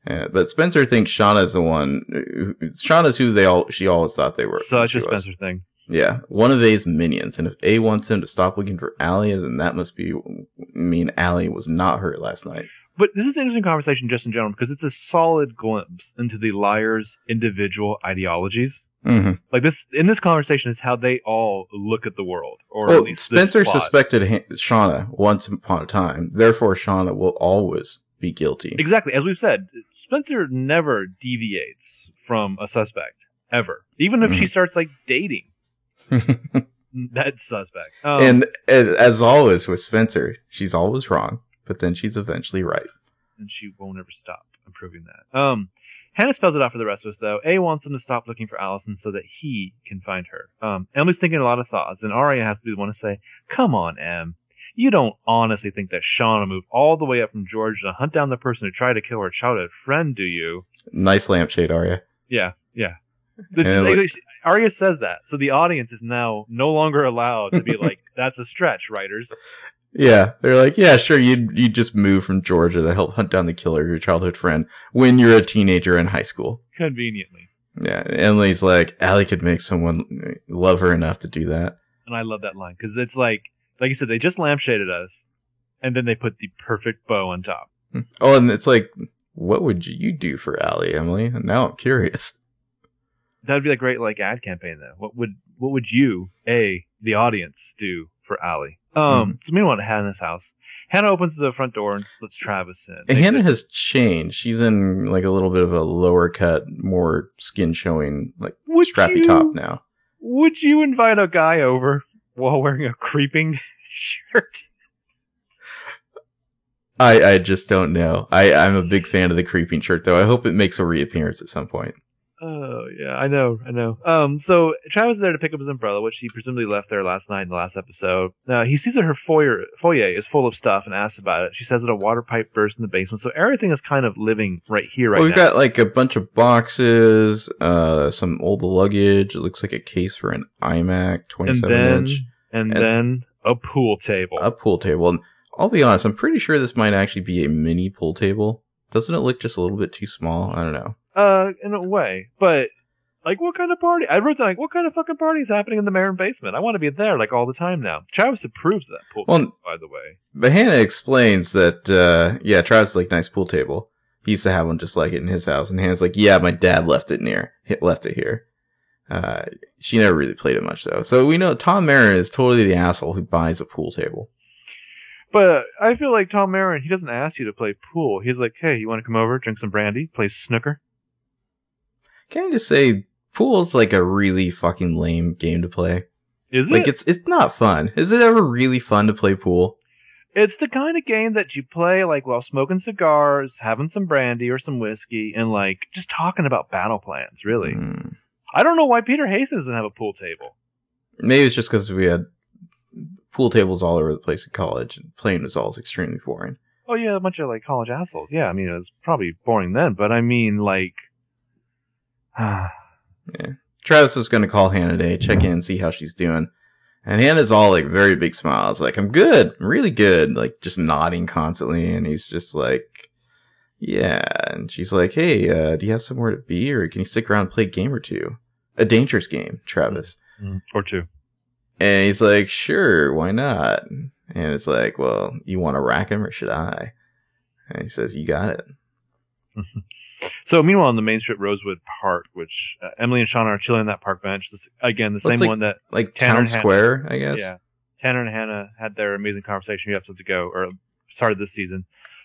Uh, but Spencer thinks Shana's the one. Who, Shana's who they all. She always thought they were. Such a Spencer was. thing. Yeah, one of A's minions, and if A wants him to stop looking for Allie, then that must be mean Allie was not hurt last night. But this is an interesting conversation just in general, because it's a solid glimpse into the liars' individual ideologies. Mm-hmm. Like this, in this conversation, is how they all look at the world. Or well, at least Spencer suspected Shana once upon a time, therefore Shana will always be guilty. Exactly, as we've said, Spencer never deviates from a suspect, ever. Even if mm-hmm. she starts like dating. That's suspect. Um, and, and as always with Spencer, she's always wrong, but then she's eventually right. And she won't ever stop improving that. Um, Hanna spells it out for the rest of us, though. A wants him to stop looking for Alison so that he can find her. Um, Emily's thinking a lot of thoughts, and Aria has to be the one to say, come on, Em. You don't honestly think that Shana moved all the way up from Georgia to hunt down the person who tried to kill her childhood friend, do you? Nice lampshade, Aria. Yeah, yeah. It's, like, Aria says that, so the audience is now no longer allowed to be like, that's a stretch, writers. Yeah, they're like, yeah, sure, you'd, you'd just move from Georgia to help hunt down the killer of your childhood friend when you're a teenager in high school. Conveniently. Yeah, Emily's like, Allie could make someone love her enough to do that. And I love that line, because it's like, like you said, they just lampshaded us, and then they put the perfect bow on top. Oh, and it's like, what would you do for Allie, Emily? And now I'm curious. That would be a great like ad campaign, though. What would what would you, A, the audience, do for Ali? Um, mm-hmm. So meanwhile, to Hanna's house. Hanna opens the front door and lets Travis in. And Hanna has changed. She's in like a little bit of a lower cut, more skin showing, like would strappy you, top now. Would you invite a guy over while wearing a creeping shirt. I I just don't know. I, I'm a big fan of the creeping shirt, though. I hope it makes a reappearance at some point. Oh, yeah, I know, I know. Um, so Travis is there to pick up his umbrella, which he presumably left there last night in the last episode. Uh, he sees that her foyer, foyer is full of stuff and asks about it. She says that a water pipe burst in the basement, so everything is kind of living right here right well, we've now. We've got like a bunch of boxes, uh, some old luggage. It looks like a case for an iMac, twenty-seven inch. And, and then a pool table. A pool table. And I'll be honest, I'm pretty sure this might actually be a mini pool table. Doesn't it look just a little bit too small? I don't know. Uh, in a way, but like, what kind of party? I wrote down, like, what kind of fucking party is happening in the Marin basement? I want to be there like all the time now. Travis approves of that pool well, table, by the way. But Hanna explains that, uh, yeah, Travis is like nice pool table. He used to have one just like it in his house, and Hannah's like, yeah, my dad left it near, left it here. Uh, she never really played it much though, so we know Tom Marin is totally the asshole who buys a pool table. But I feel like Tom Marin, he doesn't ask you to play pool. He's like, hey, you want to come over, drink some brandy, play snooker? Can I just say, pool's like a really fucking lame game to play. Is it? Like, it's it's not fun. Is it ever really fun to play pool? It's the kind of game that you play, like, while smoking cigars, having some brandy or some whiskey, and, like, just talking about battle plans, really. Mm. I don't know why Peter Hastings doesn't have a pool table. Maybe it's just because we had pool tables all over the place in college, and playing was always extremely boring. Oh, yeah, a bunch of, like, college assholes. Yeah, I mean, it was probably boring then, but I mean, like... yeah. Travis was going to call Hanna today, check in, see how she's doing. And Hannah's all like very big smiles, like, I'm good, I'm really good, like just nodding constantly. And he's just like, yeah. And she's like, hey, uh, do you have somewhere to be, or can you stick around and play a game or two? A dangerous game, Travis. Mm-hmm. Or two. And he's like, sure, why not? And it's like, well, you want to rack him or should I? And he says, you got it. So meanwhile, on the main strip, Rosewood Park, which uh, Emily and Shana are chilling on that park bench. This, again, the well, same like, one that like Tanner Town Square, Hanna, I guess. Yeah, Tanner and Hanna had their amazing conversation a few episodes ago, or started this season.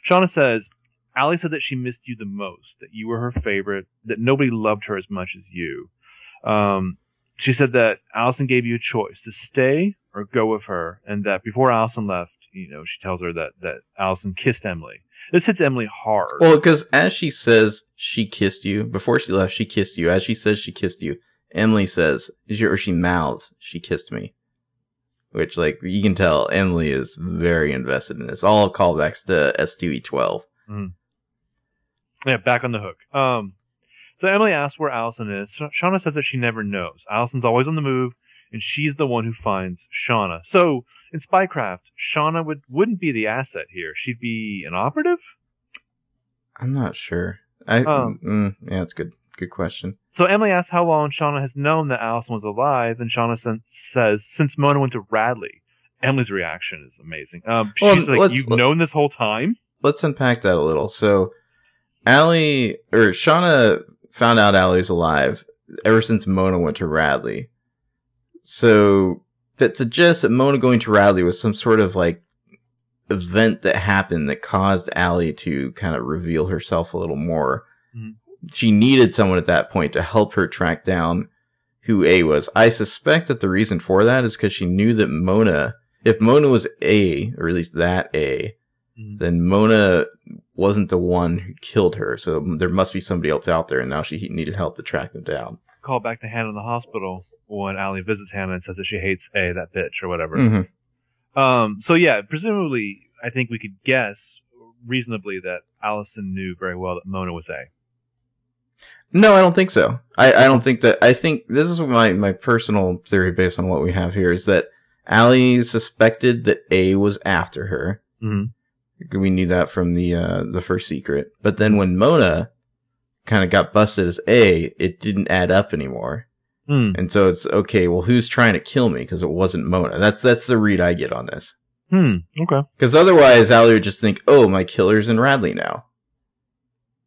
Shana says, "Ali said that she missed you the most, that you were her favorite, that nobody loved her as much as you." Um, she said that Alison gave you a choice to stay or go with her, and that before Alison left, you know, she tells her that that Alison kissed Emily. This hits Emily hard. Well, because as she says she kissed you, before she left, she kissed you. As she says she kissed you, Emily says, or she mouths, she kissed me. Which, like, you can tell Emily is very invested in this. All callbacks to S two E twelve. Mm. Yeah, back on the hook. Um, so Emily asks where Alison is. Shana says that she never knows. Alison's always on the move, and she's the one who finds Shana. So, in Spycraft, Shana would, wouldn't be the asset here. She'd be an operative? I'm not sure. I um, mm, Yeah, that's good. Good question. So, Emily asks how long Shana has known that Alison was alive, and Shana sen- says, since Mona went to Radley. Emily's reaction is amazing. Um, well, she's like, you've known this whole time? Let's unpack that a little. So, Ali, or Shana found out Allie's alive ever since Mona went to Radley. So that suggests that Mona going to Radley was some sort of like event that happened that caused Ali to kind of reveal herself a little more. Mm-hmm. She needed someone at that point to help her track down who A was. I suspect that the reason for that is because she knew that Mona, if Mona was A, or at least that A, mm-hmm. then Mona wasn't the one who killed her. So there must be somebody else out there, and now she needed help to track them down. Call back to Hanna in the hospital. When Ali visits Hanna and says that she hates A, that bitch, or whatever. Mm-hmm. Um, so yeah, presumably, I think we could guess reasonably that Alison knew very well that Mona was A. No, I don't think so. I, I don't think that, I think this is my, my personal theory based on what we have here is that Ali suspected that A was after her. Mm-hmm. We knew that from the, uh, the first secret. But then when Mona kind of got busted as A, it didn't add up anymore. Mm. And so it's okay. Well, who's trying to kill me? Because it wasn't Mona. That's that's the read I get on this. Hmm. Okay. Because otherwise, Ali would just think, "Oh, my killer's in Radley now."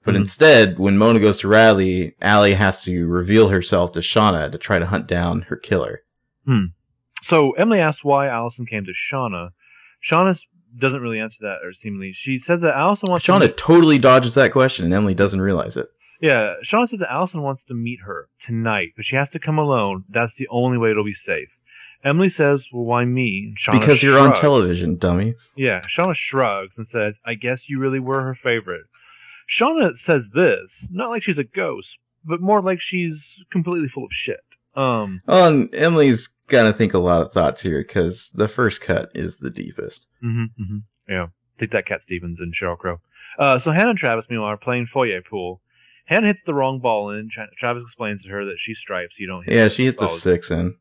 But mm. instead, when Mona goes to Radley, Ali has to reveal herself to Shana to try to hunt down her killer. Hmm. So Emily asks why Alison came to Shana. Shana doesn't really answer that, or seemingly she says that Alison wants. Shana to- totally dodges that question, and Emily doesn't realize it. Yeah, Shana says that Alison wants to meet her tonight, but she has to come alone. That's the only way it'll be safe. Emily says, well, why me? And Shana because you're shrugs. On television, dummy. Yeah, Shana shrugs and says, I guess you really were her favorite. Shana says this, not like she's a ghost, but more like she's completely full of shit. Um, well, and Emily's got to think a lot of thoughts here, because the first cut is the deepest. Mm-hmm, mm-hmm. Yeah, take that, Cat Stevens and Sheryl Crow. Uh, so Hanna and Travis, meanwhile, are playing foyer pool. Hanna hits the wrong ball in. Tra- Travis explains to her that she stripes, you don't hit. Yeah, she hits the six in.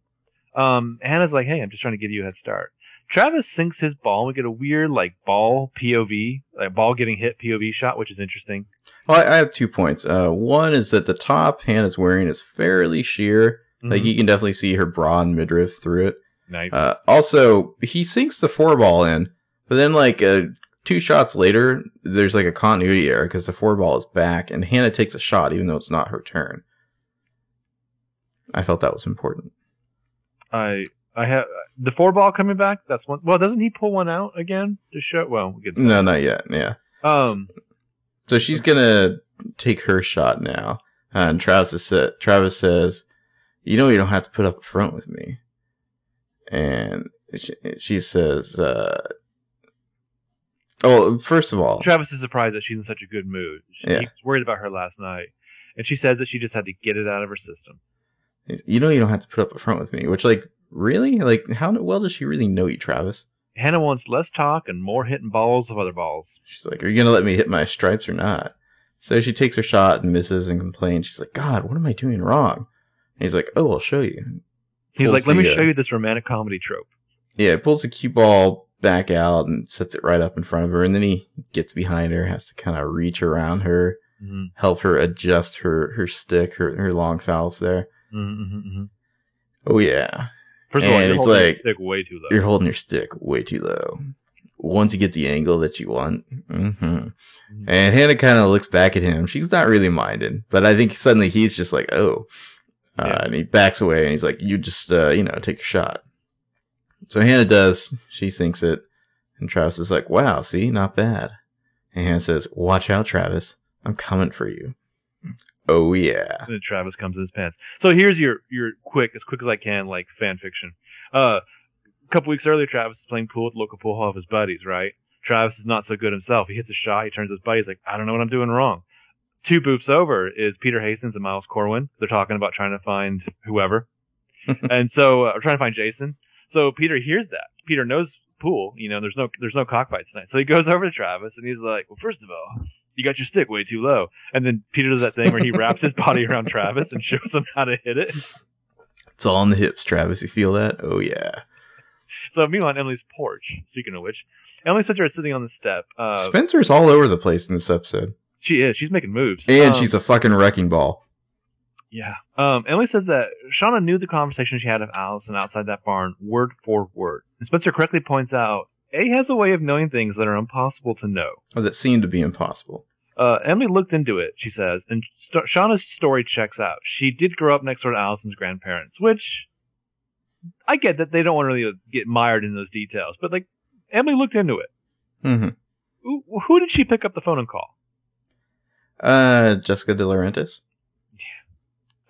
Um, Hannah's like, hey, I'm just trying to give you a head start. Travis sinks his ball, and we get a weird, like, ball P O V, like, ball getting hit P O V shot, which is interesting. Well, I, I have two points. Uh, one is that the top Hannah's wearing is fairly sheer. Mm-hmm. Like, you can definitely see her bra and midriff through it. Nice. Uh, also, he sinks the four ball in, but then, like, uh, two shots later, there's, like, a continuity error, because the four ball is back, and Hanna takes a shot, even though it's not her turn. I felt that was important. I I have the four ball coming back. That's one. Well, doesn't he pull one out again to show? Well, we'll get to that. No, not yet. Yeah. Um. So she's gonna take her shot now, uh, and Travis is set, Travis says, "You know, you don't have to put up a front with me." And she, she says, uh, "Oh, first of all, Travis is surprised that she's in such a good mood. She, yeah. He's worried about her last night, and she says that she just had to get it out of her system." You know you don't have to put up a front with me, which, like, really? Like, how well does she really know you, Travis? Hanna wants less talk and more hitting balls of other balls. She's like, are you going to let me hit my stripes or not? So she takes her shot and misses and complains. She's like, God, what am I doing wrong? And he's like, oh, I'll show you. He's like, let me show you this romantic comedy trope. Yeah, pulls the cue ball back out and sets it right up in front of her. And then he gets behind her, has to kind of reach around her, mm-hmm. help her adjust her, her stick, her, her long fouls there. Mm-hmm, mm-hmm. Oh yeah! First of all, you're holding, like, your stick way too low. You're holding your stick way too low. Once you get the angle that you want, mm-hmm. Mm-hmm. And Hanna kind of looks back at him. She's not really minded, but I think suddenly he's just like, "Oh," uh, yeah. And he backs away and he's like, "You just, uh, you know, take a shot." So Hanna does. She sinks it, and Travis is like, "Wow, see, not bad." And Hanna says, "Watch out, Travis. I'm coming for you." Oh yeah! And Travis comes in his pants. So here's your your quick, as quick as I can, like, fan fiction. Uh, a couple weeks earlier, Travis is playing pool at the local pool hall of his buddies. Right? Travis is not so good himself. He hits a shot. He turns to his buddies like, I don't know what I'm doing wrong. Two booths over is Peter Hastings and Miles Corwin. They're talking about trying to find whoever, and so uh, trying to find Jason. So Peter hears that. Peter knows pool. You know, there's no there's no cockfights tonight. So he goes over to Travis and he's like, well, first of all, you got your stick way too low. And then Peter does that thing where he wraps his body around Travis and shows him how to hit it. It's all in the hips, Travis. You feel that? Oh, yeah. So, meanwhile, on Emily's porch, speaking of which, Emily Spencer is sitting on the step. Uh, Spencer's all over the place in this episode. She is. She's making moves. And um, she's a fucking wrecking ball. Yeah. Um, Emily says that Shana knew the conversation she had with Alison outside that barn, word for word. And Spencer correctly points out, A has a way of knowing things that are impossible to know. Or that seem to be impossible. Uh, Emily looked into it, she says, and St- Shauna's story checks out. She did grow up next door to Allison's grandparents, which I get that they don't want to really get mired in those details, but, like, Emily looked into it. Mm-hmm. Who, who did she pick up the phone and call? Uh, Jessica DiLaurentis.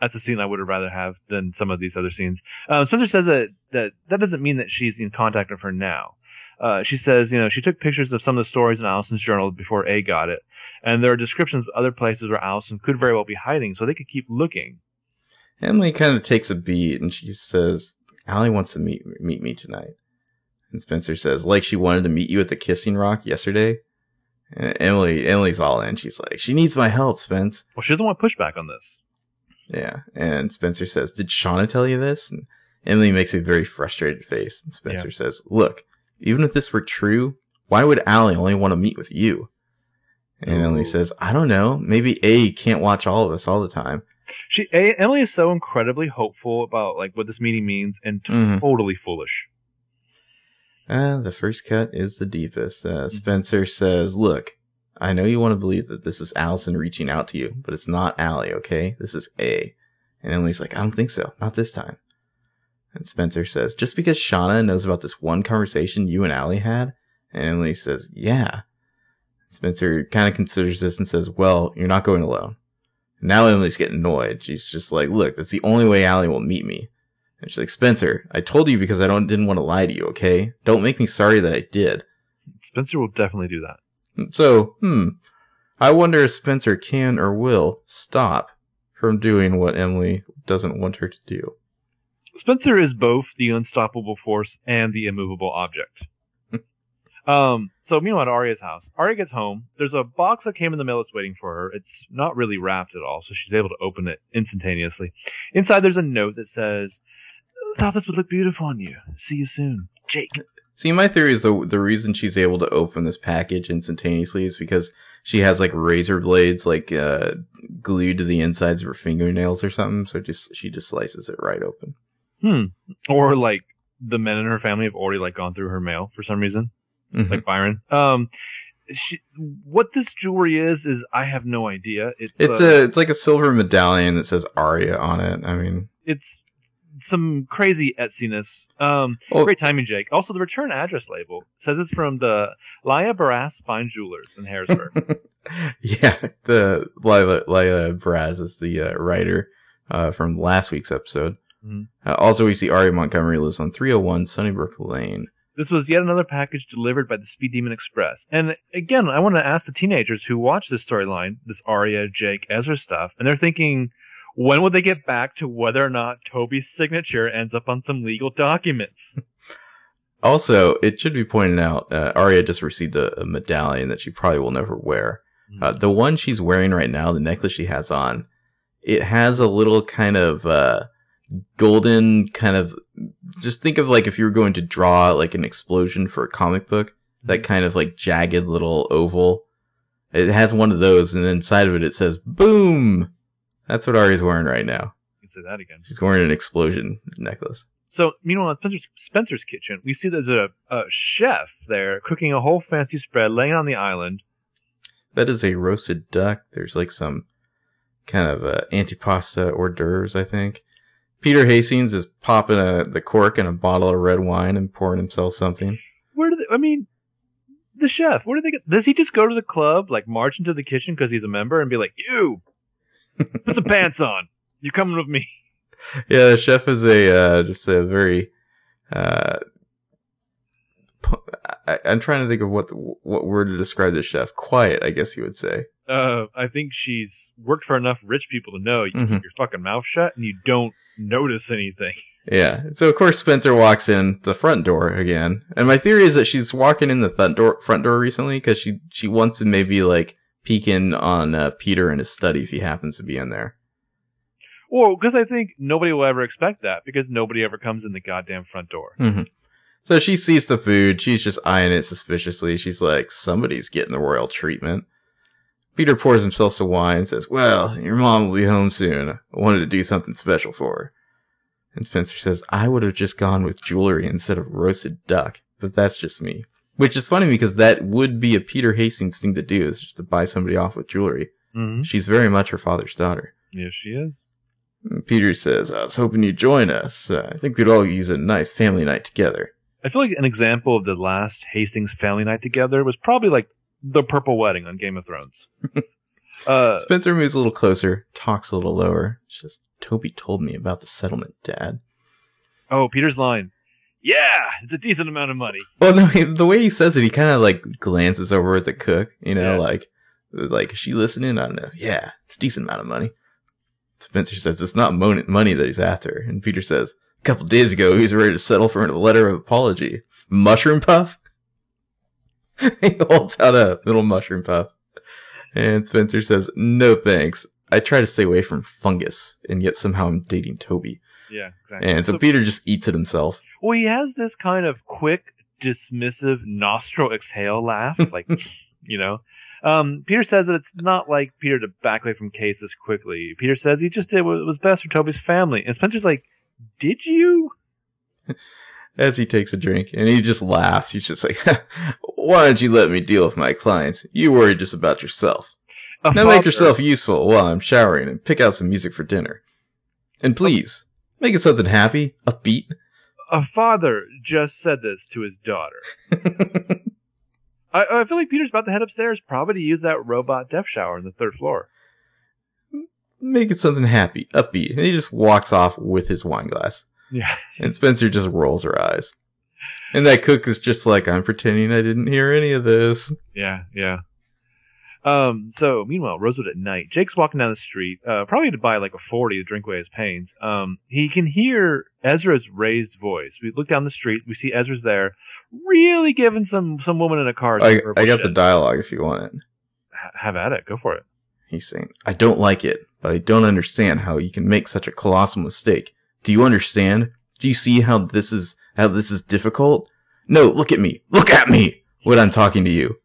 That's a scene I would have rather have than some of these other scenes. Uh, Spencer says that, that that doesn't mean that she's in contact with her now. Uh, she says, you know, she took pictures of some of the stories in Allison's journal before A got it. And there are descriptions of other places where Allison could very well be hiding, so they could keep looking. Emily kind of takes a beat, and she says, Allie wants to meet meet me tonight. And Spencer says, like she wanted to meet you at the Kissing Rock yesterday? And Emily, Emily's all in. She's like, she needs my help, Spence. Well, she doesn't want pushback on this. Yeah, and Spencer says, did Shana tell you this? And Emily makes a very frustrated face, and Spencer yeah. says, look, even if this were true, why would Allie only want to meet with you? And Ooh. Emily says, I don't know. Maybe A can't watch all of us all the time. She A, Emily is so incredibly hopeful about, like, what this meeting means and totally mm-hmm. foolish. Uh, the first cut is the deepest. Uh, mm-hmm. Spencer says, look, I know you want to believe that this is Allison reaching out to you, but it's not Allie, okay? This is A. And Emily's like, I don't think so. Not this time. And Spencer says, just because Shana knows about this one conversation you and Allie had? And Emily says, yeah. Spencer kind of considers this and says, well, you're not going alone. Now Emily's getting annoyed. She's just like, look, that's the only way Allie will meet me. And she's like, Spencer, I told you because I don't didn't want to lie to you, okay? Don't make me sorry that I did. Spencer will definitely do that. So, hmm. I wonder if Spencer can or will stop from doing what Emily doesn't want her to do. Spencer is both the unstoppable force and the immovable object. um. So, meanwhile, at Aria's house, Aria gets home. There's a box that came in the mail that's waiting for her. It's not really wrapped at all, so she's able to open it instantaneously. Inside, there's a note that says, thought this would look beautiful on you. See you soon, Jake. See, my theory is the the reason she's able to open this package instantaneously is because she has like razor blades like uh, glued to the insides of her fingernails or something. So just she just slices it right open. Hmm. Or like the men in her family have already like gone through her mail for some reason, mm-hmm. like Byron. Um, she, what this jewelry is is I have no idea. It's it's a, a it's like a silver medallion that says Aria on it. I mean, it's. Some crazy etsiness. Um, oh. Great timing, Jake. Also, the return address label says it's from the Laya Barras Fine Jewelers in Harrisburg. Yeah, the Laya, Laya Barras is the uh, writer uh, from last week's episode. Mm-hmm. Uh, also, we see Aria Montgomery lives on three oh one Sunnybrook Lane. This was yet another package delivered by the Speed Demon Express. And again, I want to ask the teenagers who watch this storyline, this Aria, Jake, Ezra stuff, and they're thinking, when will they get back to whether or not Toby's signature ends up on some legal documents? Also, it should be pointed out, uh, Aria just received a, a medallion that she probably will never wear. Mm-hmm. Uh, the one she's wearing right now, the necklace she has on, it has a little kind of uh, golden kind of... Just think of like if you were going to draw like an explosion for a comic book, that kind of like jagged little oval. It has one of those, and inside of it, it says, boom! That's what Ari's wearing right now. You can say that again. She's wearing an explosion necklace. So, meanwhile, at Spencer's, Spencer's kitchen, we see there's a, a chef there cooking a whole fancy spread laying on the island. That is a roasted duck. There's like some kind of uh, antipasta hors d'oeuvres, I think. Peter Hastings is popping a, the cork in a bottle of red wine and pouring himself something. Where do they, I mean, the chef, where do they get, does he just go to the club, like march into the kitchen because he's a member and be like, you! Put some pants on. You're coming with me. Yeah, the chef is a uh, just a very. Uh, I, I'm trying to think of what the, what word to describe the chef. Quiet, I guess you would say. Uh, I think she's worked for enough rich people to know you mm-hmm. keep your fucking mouth shut and you don't notice anything. Yeah. So of course Spencer walks in the front door again, and my theory is that she's walking in the front door front door recently because she she wants to maybe like. Peek in on uh, Peter and his study if he happens to be in there. Well, because I think nobody will ever expect that because nobody ever comes in the goddamn front door. Mm-hmm. So she sees the food. She's just eyeing it suspiciously. She's like, somebody's getting the royal treatment. Peter pours himself some wine and says, well, your mom will be home soon. I wanted to do something special for her. And Spencer says, I would have just gone with jewelry instead of roasted duck, but that's just me. Which is funny because that would be a Peter Hastings thing to do, is just to buy somebody off with jewelry. Mm-hmm. She's very much her father's daughter. Yes, she is. And Peter says, I was hoping you'd join us. Uh, I think we'd all use a nice family night together. I feel like an example of the last Hastings family night together was probably like the Purple Wedding on Game of Thrones. uh, Spencer moves a little closer, talks a little lower. She says, Toby told me about the settlement, Dad. Oh, Peter's line. Yeah, it's a decent amount of money. Well, no, the way he says it, he kind of like glances over at the cook, you know, yeah. like, like is she listening? I don't know. Yeah, it's a decent amount of money. Spencer says it's not money that he's after, and Peter says a couple days ago he was ready to settle for a letter of apology. Mushroom puff. He holds out a little mushroom puff, and Spencer says, "No thanks. I try to stay away from fungus, and yet somehow I'm dating Toby." Yeah, exactly. And so, so Peter just eats it himself. Well, he has this kind of quick, dismissive nostril exhale laugh, like, you know. Um, Peter says that it's not like Peter to back away from cases quickly. Peter says he just did what was best for Toby's family. And Spencer's like, did you? As he takes a drink, and he just laughs. He's just like, why don't you let me deal with my clients? You worry just about yourself. A now father. Make yourself useful while I'm showering and pick out some music for dinner. And please, make it something happy, upbeat. A father just said this to his daughter. I, I feel like Peter's about to head upstairs, probably to use that robot death shower on the third floor. Make it something happy, upbeat. And he just walks off with his wine glass. Yeah. And Spencer just rolls her eyes. And that cook is just like, I'm pretending I didn't hear any of this. Yeah, yeah. Um, so, meanwhile, Rosewood at night. Jake's walking down the street, uh, probably to buy like a forty to drink away his pains. Um, he can hear Ezra's raised voice. We look down the street. We see Ezra's there, really giving some, some woman in a car. I, I got the dialogue if you want it. H- have at it. Go for it. He's saying, I don't like it, but I don't understand how you can make such a colossal mistake. Do you understand? Do you see how this is how this is difficult? No, look at me. Look at me when I'm talking to you.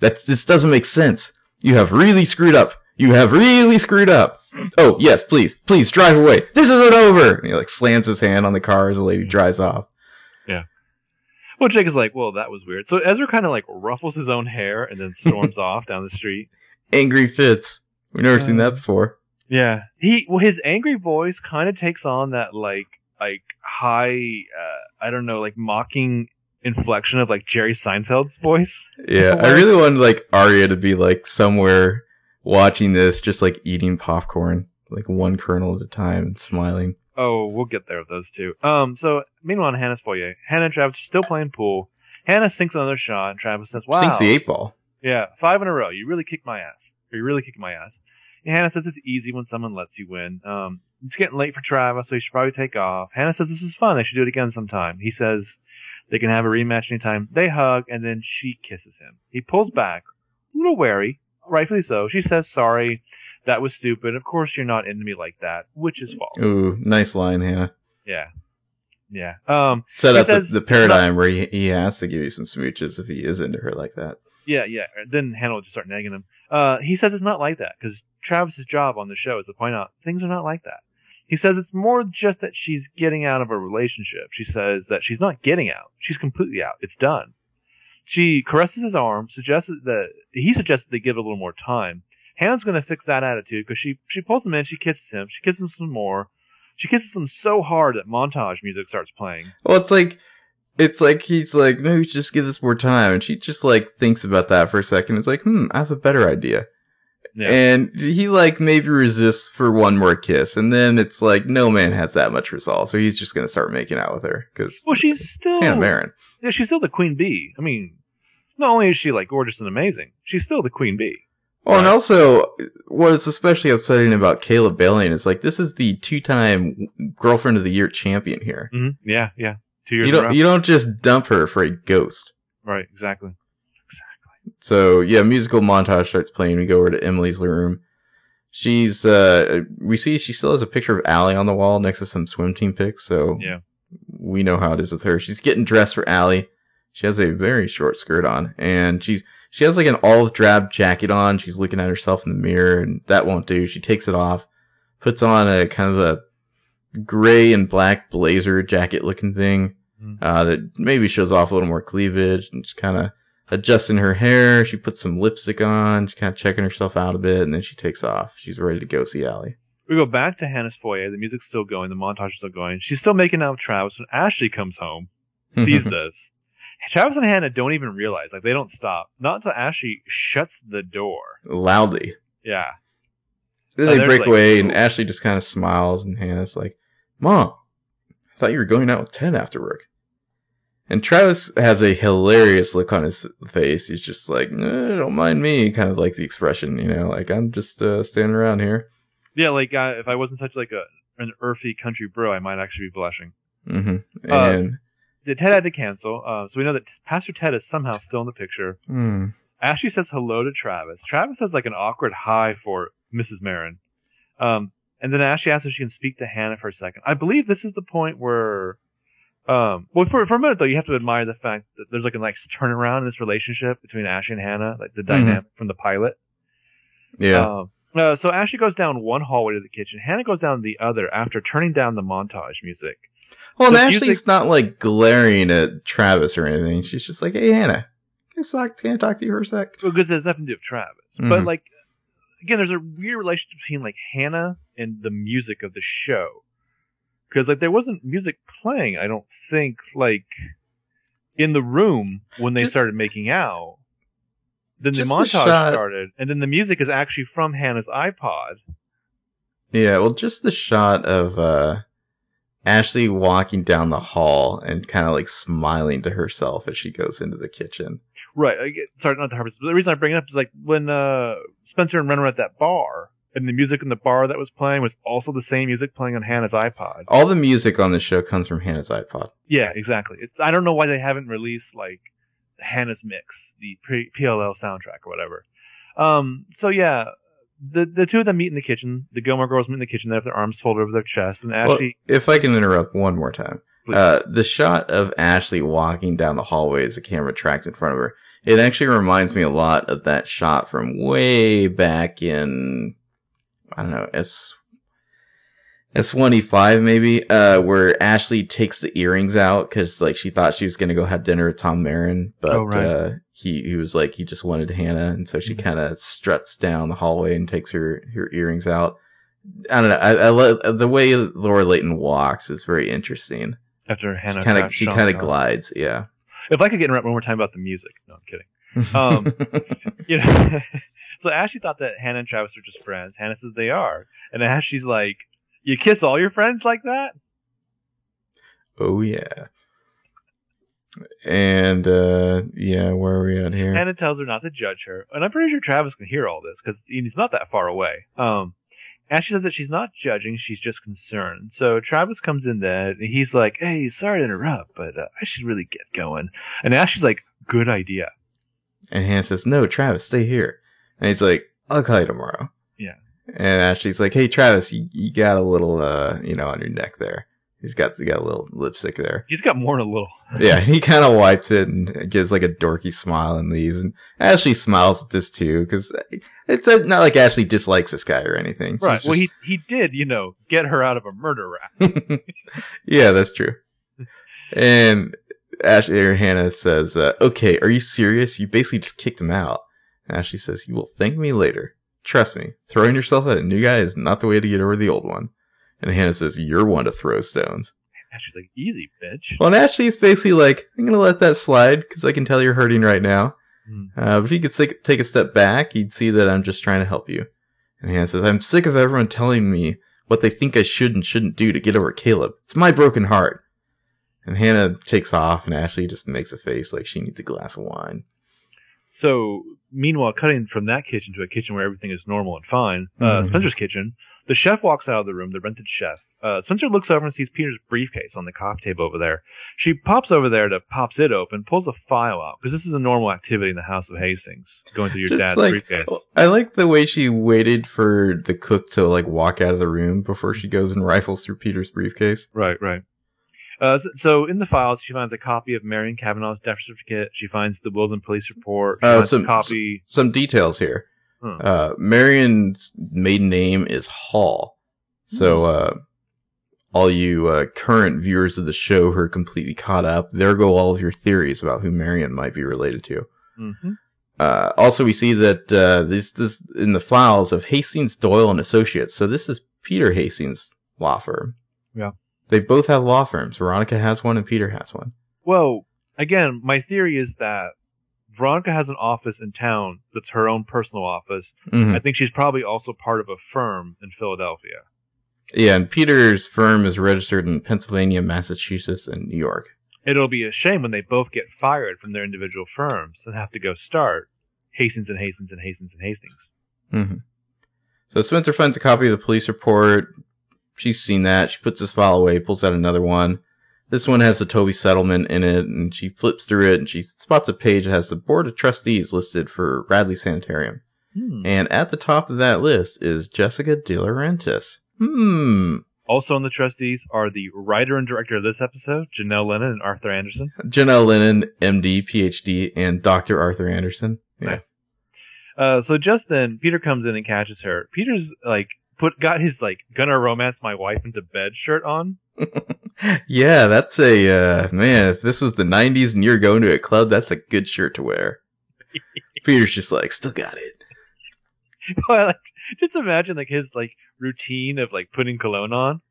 That's, this doesn't make sense. You have really screwed up. You have really screwed up. Oh, yes, please. Please, drive away. This isn't over. And he, like, slams his hand on the car as the lady drives off. Yeah. Well, Jake is like, well, that was weird. So Ezra kind of, like, ruffles his own hair and then storms off down the street. Angry fits. We've never uh, seen that before. Yeah. He Well, his angry voice kind of takes on that, like, like high, uh, I don't know, like mocking inflection of like Jerry Seinfeld's voice. Yeah, I really wanted like Aria to be like somewhere watching this, just like eating popcorn, like one kernel at a time and smiling. Oh, we'll get there with those two. Um, so meanwhile, in Hannah's foyer, Hanna and Travis are still playing pool. Hanna sinks another shot, and Travis says, "Wow, sinks the eight ball." Yeah, five in a row. You really kicked my ass. Or you really kicked my ass. And Hanna says it's easy when someone lets you win. Um. It's getting late for Travis, so he should probably take off. Hanna says this is fun. They should do it again sometime. He says they can have a rematch anytime. They hug, and then she kisses him. He pulls back, a little wary, rightfully so. She says, sorry, that was stupid. Of course you're not into me like that, which is false. Ooh, nice line, Hanna. Yeah. Yeah. Um, Set up says, the, the paradigm where he, he has to give you some smooches if he is into her like that. Yeah, yeah. Then Hanna will just start nagging him. Uh, he says it's not like that, because Travis's job on the show is to point out things are not like that. He says it's more just that she's getting out of a relationship. She says that she's not getting out. She's completely out. It's done. She caresses his arm, suggests that he suggests they give it a little more time. Hannah's going to fix that attitude because she, she pulls him in, she kisses him, she kisses him some more. She kisses him so hard that montage music starts playing. Well, it's like, it's like he's like, no, we should just give this more time. And she just like thinks about that for a second. It's like, hmm, I have a better idea. Yeah. And he, like, maybe resists for one more kiss. And then it's like, no man has that much resolve. So he's just going to start making out with her. Cause well, she's still... Hannah Marin. Yeah, she's still the queen bee. I mean, not only is she, like, gorgeous and amazing, she's still the queen bee. Well, right? And also, what is especially upsetting about Caleb Balian is, like, this is the two-time Girlfriend of the Year champion here. Mm-hmm. Yeah, yeah. Two years you don't, you don't just dump her for a ghost. Right, exactly. So, yeah, musical montage starts playing. We go over to Emily's room. She's, uh, we see she still has a picture of Ali on the wall next to some swim team pics. So, yeah, we know how it is with her. She's getting dressed for Ali. She has a very short skirt on, and she's, she has like an olive drab jacket on. She's looking at herself in the mirror, and that won't do. She takes it off, puts on a kind of a gray and black blazer jacket looking thing, uh, that maybe shows off a little more cleavage and just kind of adjusting her hair. She puts some lipstick on. She's kind of checking herself out a bit, and then she takes off. She's ready to go see Ali. We go back to Hannah's foyer. The music's still going. The montage is still going. She's still making out with Travis when Ashley comes home, sees this. Travis and Hanna don't even realize. Like, they don't stop. Not until Ashley shuts the door. Loudly. Yeah. Then oh, they break like, away, and Ashley just kind of smiles, and Hannah's like, Mom, I thought you were going out with Ted after work. And Travis has a hilarious look on his face. He's just like, eh, don't mind me. Kind of like the expression, you know, like I'm just uh, standing around here. Yeah, like uh, if I wasn't such like a an earthy country bro, I might actually be blushing. Mm-hmm. And uh, so Ted had to cancel. Uh, so we know that Pastor Ted is somehow still in the picture. Mm. Ashley says hello to Travis. Travis has like an awkward hi for Missus Marin. Um, and then Ashley asks if she can speak to Hanna for a second. I believe this is the point where... Um, well, for, for a minute, though, you have to admire the fact that there's like a nice turnaround in this relationship between Ashley and Hanna, like the dynamic mm-hmm. from the pilot. Yeah. Um, uh, so Ashley goes down one hallway to the kitchen. Hanna goes down the other after turning down the montage music. Well, so and Ashley's music... not like glaring at Travis or anything. She's just like, hey, Hanna, can I talk, can I talk to you for a sec? Well, because it has nothing to do with Travis. Mm-hmm. But like, again, there's a weird relationship between like Hanna and the music of the show. Because like there wasn't music playing, I don't think, like in the room when they just started making out. Then the montage the started, and then the music is actually from Hannah's iPod. Yeah, well, just the shot of uh, Ashley walking down the hall and kind of like smiling to herself as she goes into the kitchen. Right. Sorry, not the harvest. But the reason I bring it up is like when uh, Spencer and Ren were at that bar, and the music in the bar that was playing was also the same music playing on Hannah's iPod. All the music on the show comes from Hannah's iPod. Yeah, exactly. It's, I don't know why they haven't released like Hannah's mix, the P L L soundtrack or whatever. Um, so yeah, the the two of them meet in the kitchen. The Gilmore Girls meet in the kitchen. They have their arms folded over their chest, and Ashley. Well, if I can interrupt one more time, uh, the shot of Ashley walking down the hallway as the camera tracks in front of her, it actually reminds me a lot of that shot from way back in. I don't know, S S one E five maybe, uh, where Ashley takes the earrings out because like she thought she was gonna go have dinner with Tom Marin, but oh, right. uh, he he was like he just wanted Hanna, and so she mm-hmm. kind of struts down the hallway and takes her, her earrings out. I don't know. I, I love the way Laura Layton walks is very interesting. After Hanna, she kind of she kind of glides, yeah. If I could get interrupted one more time about the music, no, I'm kidding. Um, you know. So Ashley thought that Hanna and Travis were just friends. Hanna says they are. And Ashley's like, you kiss all your friends like that? Oh, yeah. And, uh, yeah, where are we at here? Hanna tells her not to judge her. And I'm pretty sure Travis can hear all this because he's not that far away. Um, Ashley says that she's not judging. She's just concerned. So Travis comes in there and he's like, hey, sorry to interrupt, but uh, I should really get going. And Ashley's like, good idea. And Hanna says, no, Travis, stay here. And he's like, I'll call you tomorrow. Yeah. And Ashley's like, hey, Travis, you, you got a little, uh, you know, on your neck there. He's got, he got a little lipstick there. He's got more than a little. Yeah. He kind of wipes it and gives like a dorky smile and leaves. And Ashley smiles at this too, because it's not like Ashley dislikes this guy or anything. Right. She's well, just... he, he did, you know, get her out of a murder rap. Yeah, that's true. And Ashley or Hanna says, uh, okay, are you serious? You basically just kicked him out. Ashley says, you will thank me later. Trust me, throwing yourself at a new guy is not the way to get over the old one. And Hanna says, you're one to throw stones. Ashley's like, easy, bitch. Well, and Ashley's basically like, I'm going to let that slide because I can tell you're hurting right now. Mm. Uh, if you could take a step back, you'd see that I'm just trying to help you. And Hanna says, I'm sick of everyone telling me what they think I should and shouldn't do to get over Caleb. It's my broken heart. And Hanna takes off, and Ashley just makes a face like she needs a glass of wine. So, meanwhile, cutting from that kitchen to a kitchen where everything is normal and fine, uh, mm-hmm. Spencer's kitchen, the chef walks out of the room, the rented chef. Uh, Spencer looks over and sees Peter's briefcase on the coffee table over there. She pops over there to pops it open, pulls a file out, because this is a normal activity in the house of Hastings, going through your Just dad's like, briefcase. I like the way she waited for the cook to like walk out of the room before she goes and rifles through Peter's briefcase. Right, right. Uh, so, so in the files, she finds a copy of Marion Kavanaugh's death certificate. She finds the Wilden police report. She uh, some, a copy. some details here. Huh. Uh, Marion's maiden name is Hall. So uh, all you uh, current viewers of the show who are completely caught up, there go all of your theories about who Marion might be related to. Mm-hmm. Uh, also, we see that uh, this this in the files of Hastings, Doyle, and Associates. So this is Peter Hastings' law firm. Yeah. They both have law firms. Veronica has one and Peter has one. Well, again, my theory is that Veronica has an office in town that's her own personal office. Mm-hmm. I think she's probably also part of a firm in Philadelphia. Yeah, and Peter's firm is registered in Pennsylvania, Massachusetts, and New York. It'll be a shame when they both get fired from their individual firms and have to go start Hastings and Hastings and Hastings and Hastings. Mm-hmm. So Spencer finds a copy of the police report. She's seen that. She puts this file away, pulls out another one. This one has the Toby settlement in it, and she flips through it, and she spots a page that has the Board of Trustees listed for Radley Sanitarium. Hmm. And at the top of that list is Jessica DiLaurentis. Hmm. Also on the trustees are the writer and director of this episode, Janelle Lennon and Arthur Anderson. Janelle Lennon, M D, P H D, and Doctor Arthur Anderson. Yeah. Nice. Uh, so just then, Peter comes in and catches her. Peter's like... Put got his like gonna romance my wife into bed shirt on. Yeah, that's a uh, man. If this was the nineties and you're going to a club, that's a good shirt to wear. Peter's just like, still got it. Well, like, just imagine like his like routine of like putting cologne on.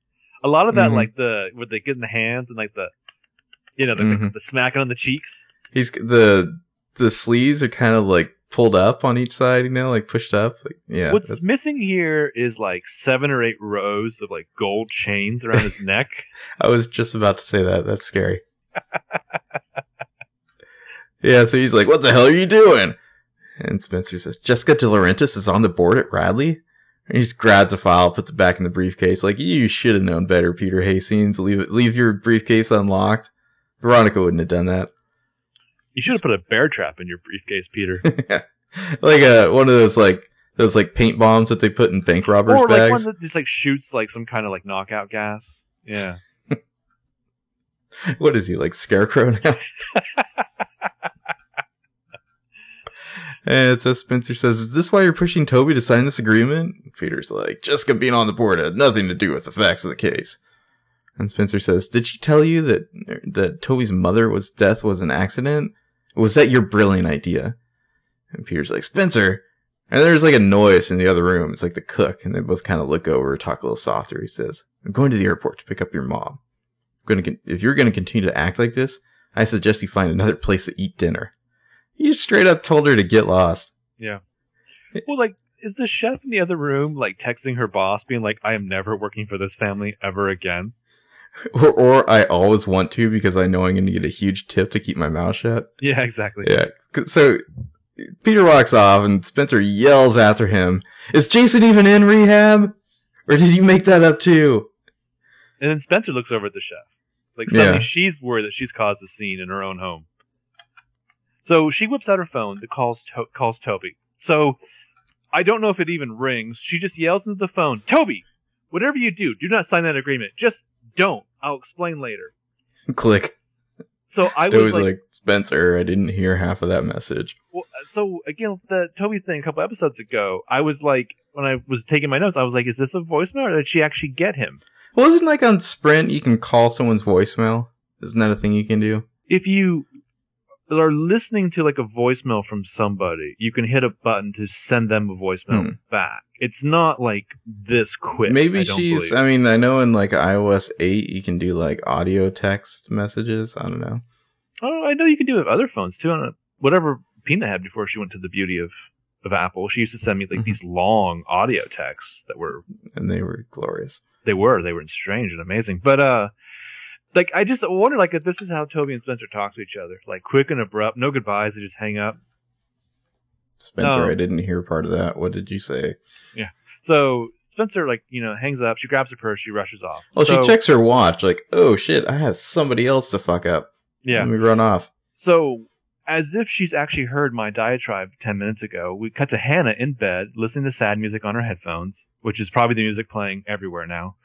A lot of that, mm-hmm. like the where they get in the hands and like the, you know, the, mm-hmm. the, the smacking on the cheeks. He's the the sleeves are kind of like pulled up on each side, you know, like pushed up. Like, yeah. What's that's... missing here is like seven or eight rows of like gold chains around his neck. I was just about to say that. That's scary. Yeah, so he's like, what the hell are you doing? And Spencer says, Jessica DiLaurentis is on the board at Radley. And he just grabs a file, puts it back in the briefcase. Like, you should have known better, Peter Hastings. Leave it, leave your briefcase unlocked. Veronica wouldn't have done that. You should have put a bear trap in your briefcase, Peter. Yeah. Like uh, one of those like those like paint bombs that they put in bank robbers' or, like, bags. Or one that just like shoots like some kind of like knockout gas. Yeah. What is he, like Scarecrow now? And so Spencer says, is this why you're pushing Toby to sign this agreement? And Peter's like, Jessica being on the board had nothing to do with the facts of the case. And Spencer says, did she tell you that that Toby's mother was death was an accident? Was that your brilliant idea? And Peter's like, Spencer. And there's like a noise in the other room. It's like the cook. And they both kind of look over, talk a little softer. He says, I'm going to the airport to pick up your mom. I'm going to con- if you're going to continue to act like this, I suggest you find another place to eat dinner. You straight up told her to get lost. Yeah. Well, like, is the chef in the other room, like, texting her boss, being like, I am never working for this family ever again? Or, or I always want to because I know I'm going to get a huge tip to keep my mouth shut. Yeah, exactly. Yeah. So Peter walks off and Spencer yells after him, is Jason even in rehab? Or did you make that up too? And then Spencer looks over at the chef. Like, suddenly yeah. She's worried that she's caused a scene in her own home. So she whips out her phone that calls to- calls Toby. So I don't know if it even rings. She just yells into the phone, Toby, whatever you do, do not sign that agreement. Just don't. I'll explain later. Click. So I was, was like, like, Spencer, I didn't hear half of that message. Well, so again, the Toby thing a couple episodes ago, I was like, when I was taking my notes, I was like, is this a voicemail or did she actually get him? Well, isn't like on Sprint, you can call someone's voicemail? Isn't that a thing you can do? If you are listening to like a voicemail from somebody, you can hit a button to send them a voicemail hmm. back. It's not like this quick. Maybe I don't she's believe. I mean, I know in like iOS eight you can do like audio text messages. I don't know. Oh, I know you can do it with other phones too. I don't know. Whatever Pina had before she went to the beauty of, of Apple, she used to send me like mm-hmm. these long audio texts that were and they were glorious. They were. They were strange and amazing. But uh Like, I just wonder, like, if this is how Toby and Spencer talk to each other. Like, quick and abrupt. No goodbyes. They just hang up. Spencer, um, I didn't hear part of that. What did you say? Yeah. So, Spencer, like, you know, hangs up. She grabs her purse. She rushes off. Well, so, she checks her watch. Like, oh, shit, I have somebody else to fuck up. Yeah. And we run off. So, as if she's actually heard my diatribe ten minutes ago, we cut to Hanna in bed, listening to sad music on her headphones, which is probably the music playing everywhere now.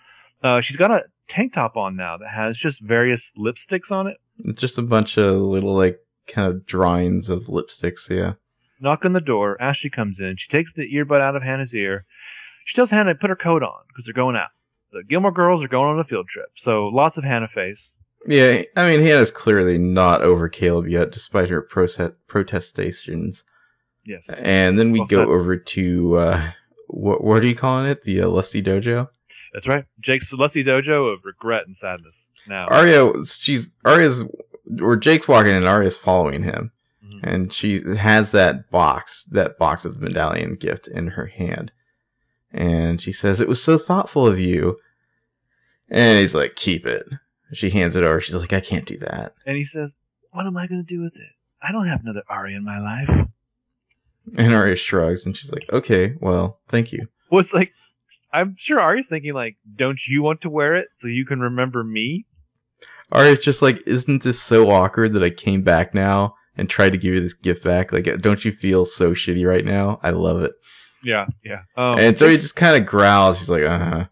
Uh, she's got a tank top on now that has just various lipsticks on it. It's just a bunch of little, like, kind of drawings of lipsticks, yeah. Knock on the door. Ashley comes in. She takes the earbud out of Hannah's ear. She tells Hanna to put her coat on because they're going out. The Gilmore Girls are going on a field trip, so lots of Hanna face. Yeah, I mean, Hannah's clearly not over Caleb yet, despite her proce- protestations. Yes. And then we well go said. over to, uh, what, what are you calling it? The uh, Lusty Dojo? That's right. Jake's Lusty Dojo of regret and sadness. Now Aria, she's Aria's, or Jake's walking in, and Aria's following him, mm-hmm. and she has that box, that box of the medallion gift in her hand, and she says, "It was so thoughtful of you." And he's like, "Keep it." She hands it over. She's like, "I can't do that." And he says, "What am I going to do with it? I don't have another Aria in my life." And Aria shrugs, and she's like, "Okay, well, thank you." Well, it's like, I'm sure Aria's thinking, like, don't you want to wear it so you can remember me? Aria's just like, isn't this so awkward that I came back now and tried to give you this gift back? Like, don't you feel so shitty right now? I love it. Yeah, yeah. Um, and so he just kind of growls. He's like, uh-huh.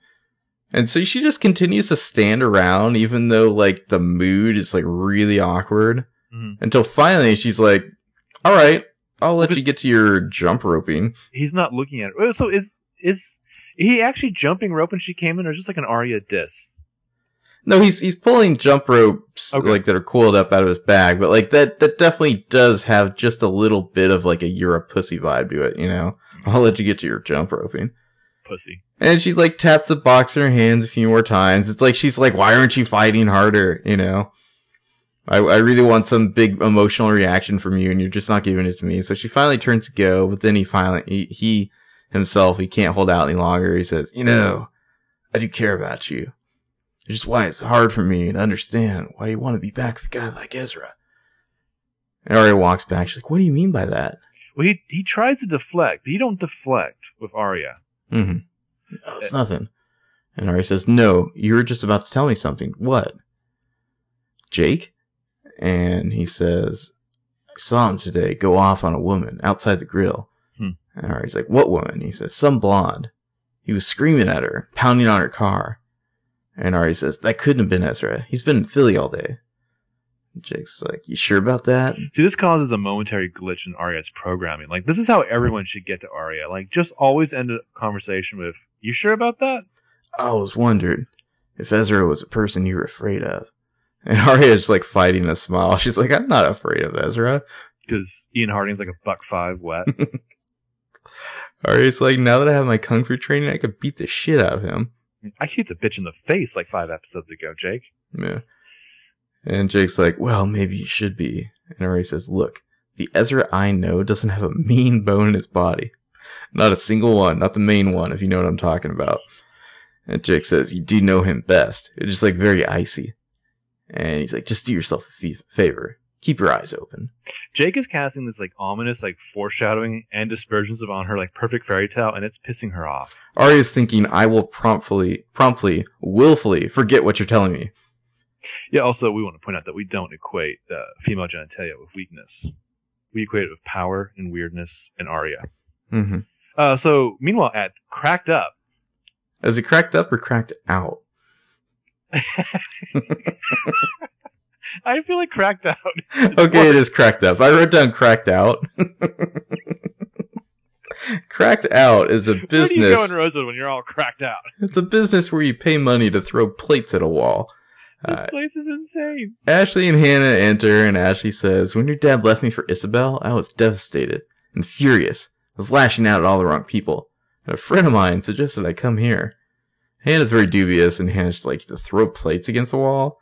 And so she just continues to stand around, even though, like, the mood is, like, really awkward. Mm-hmm. Until finally she's like, all right, I'll let but you get to your jump roping. He's not looking at it. So is is... he actually jumping rope when she came in, or just like an Aria diss? No, he's he's pulling jump ropes okay. like that are coiled up out of his bag, but like that that definitely does have just a little bit of like a you're a pussy vibe to it, you know. I'll let you get to your jump roping, pussy. And she like taps the box in her hands a few more times. It's like she's like, why aren't you fighting harder, you know? I, I really want some big emotional reaction from you, and you're just not giving it to me. So she finally turns to go, but then he finally, he, he himself, he can't hold out any longer. He says, you know, I do care about you. It's just why it's hard for me to understand why you want to be back with a guy like Ezra. And Aria walks back. She's like, what do you mean by that? Well, he, he tries to deflect, but you don't deflect with Aria. Mm-hmm. Oh, it's it, nothing. And Aria says, no, you were just about to tell me something. What? Jake? And he says, I saw him today go off on a woman outside the grill. Hmm. And Ari's like, what woman? He says, some blonde. He was screaming at her, pounding on her car. And Ari says, that couldn't have been Ezra. He's been in Philly all day. Jake's like, you sure about that? See, this causes a momentary glitch in Aria's programming. Like, this is how everyone should get to Aria. Like, just always end a conversation with, you sure about that? I always wondered if Ezra was a person you were afraid of. And Aria's like fighting a smile. She's like, I'm not afraid of Ezra. Because Ian Harding's like a buck five wet. Aria's like, now that I have my kung fu training, I could beat the shit out of him. I kicked a bitch in the face like five episodes ago, Jake. Yeah. And Jake's like, well, maybe you should be. And Aria says, look, the Ezra I know doesn't have a mean bone in his body. Not a single one. Not the main one, if you know what I'm talking about. And Jake says, you do know him best. It's just like very icy. And he's like, just do yourself a f- favor. Keep your eyes open. Jake is casting this like ominous, like foreshadowing and dispersions of on her like perfect fairy tale, and it's pissing her off. Aria's thinking, I will promptly, promptly, willfully forget what you're telling me. Yeah. Also, we want to point out that we don't equate uh, female genitalia with weakness. We equate it with power and weirdness and Aria. Mm-hmm. Uh, so, meanwhile, at Cracked Up, is it cracked up or cracked out? I feel like Cracked Out. Okay, worse. It is Cracked Up. I wrote down Cracked Out. Cracked Out is a business. Where do you go in Rosewood when you're all cracked out? It's a business where you pay money to throw plates at a wall. This uh, place is insane. Ashley and Hanna enter, and Ashley says, when your dad left me for Isabel, I was devastated and furious. I was lashing out at all the wrong people. And a friend of mine suggested I come here. Hannah's very dubious, and Hannah's like to throw plates against the wall.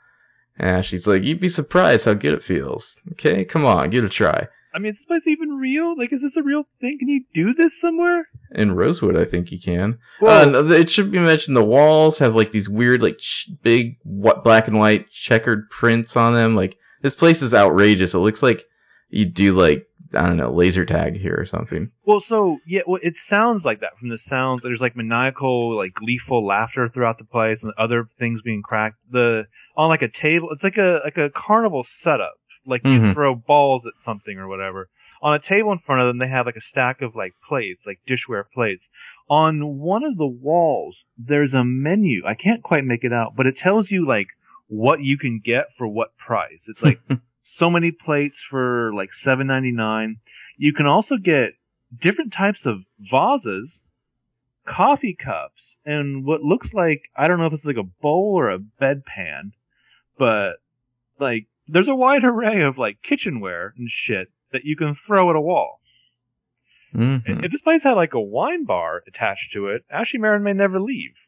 And she's like, you'd be surprised how good it feels. Okay, come on, give it a try. I mean, is this place even real? Like, is this a real thing? Can you do this somewhere? In Rosewood, I think you can. Well, uh, no, it should be mentioned the walls have, like, these weird, like, sh- big wh- black and white checkered prints on them. Like, this place is outrageous. It looks like you do, like, I don't know, laser tag here or something. Well, so, yeah, well, it sounds like that from the sounds. There's, like, maniacal, like, gleeful laughter throughout the place and other things being cracked. The on, like, a table. It's like a like a carnival setup. Like, mm-hmm. You throw balls at something or whatever. On a table in front of them, they have, like, a stack of, like, plates, like, dishware plates. On one of the walls, there's a menu. I can't quite make it out, but it tells you, like, what you can get for what price. It's like... So many plates for like seven ninety-nine. You can also get different types of vases, coffee cups, and what looks like, I don't know if it's like a bowl or a bedpan, but like there's a wide array of like kitchenware and shit that you can throw at a wall. Mm-hmm. If this place had like a wine bar attached to it, Ashley Marin may never leave.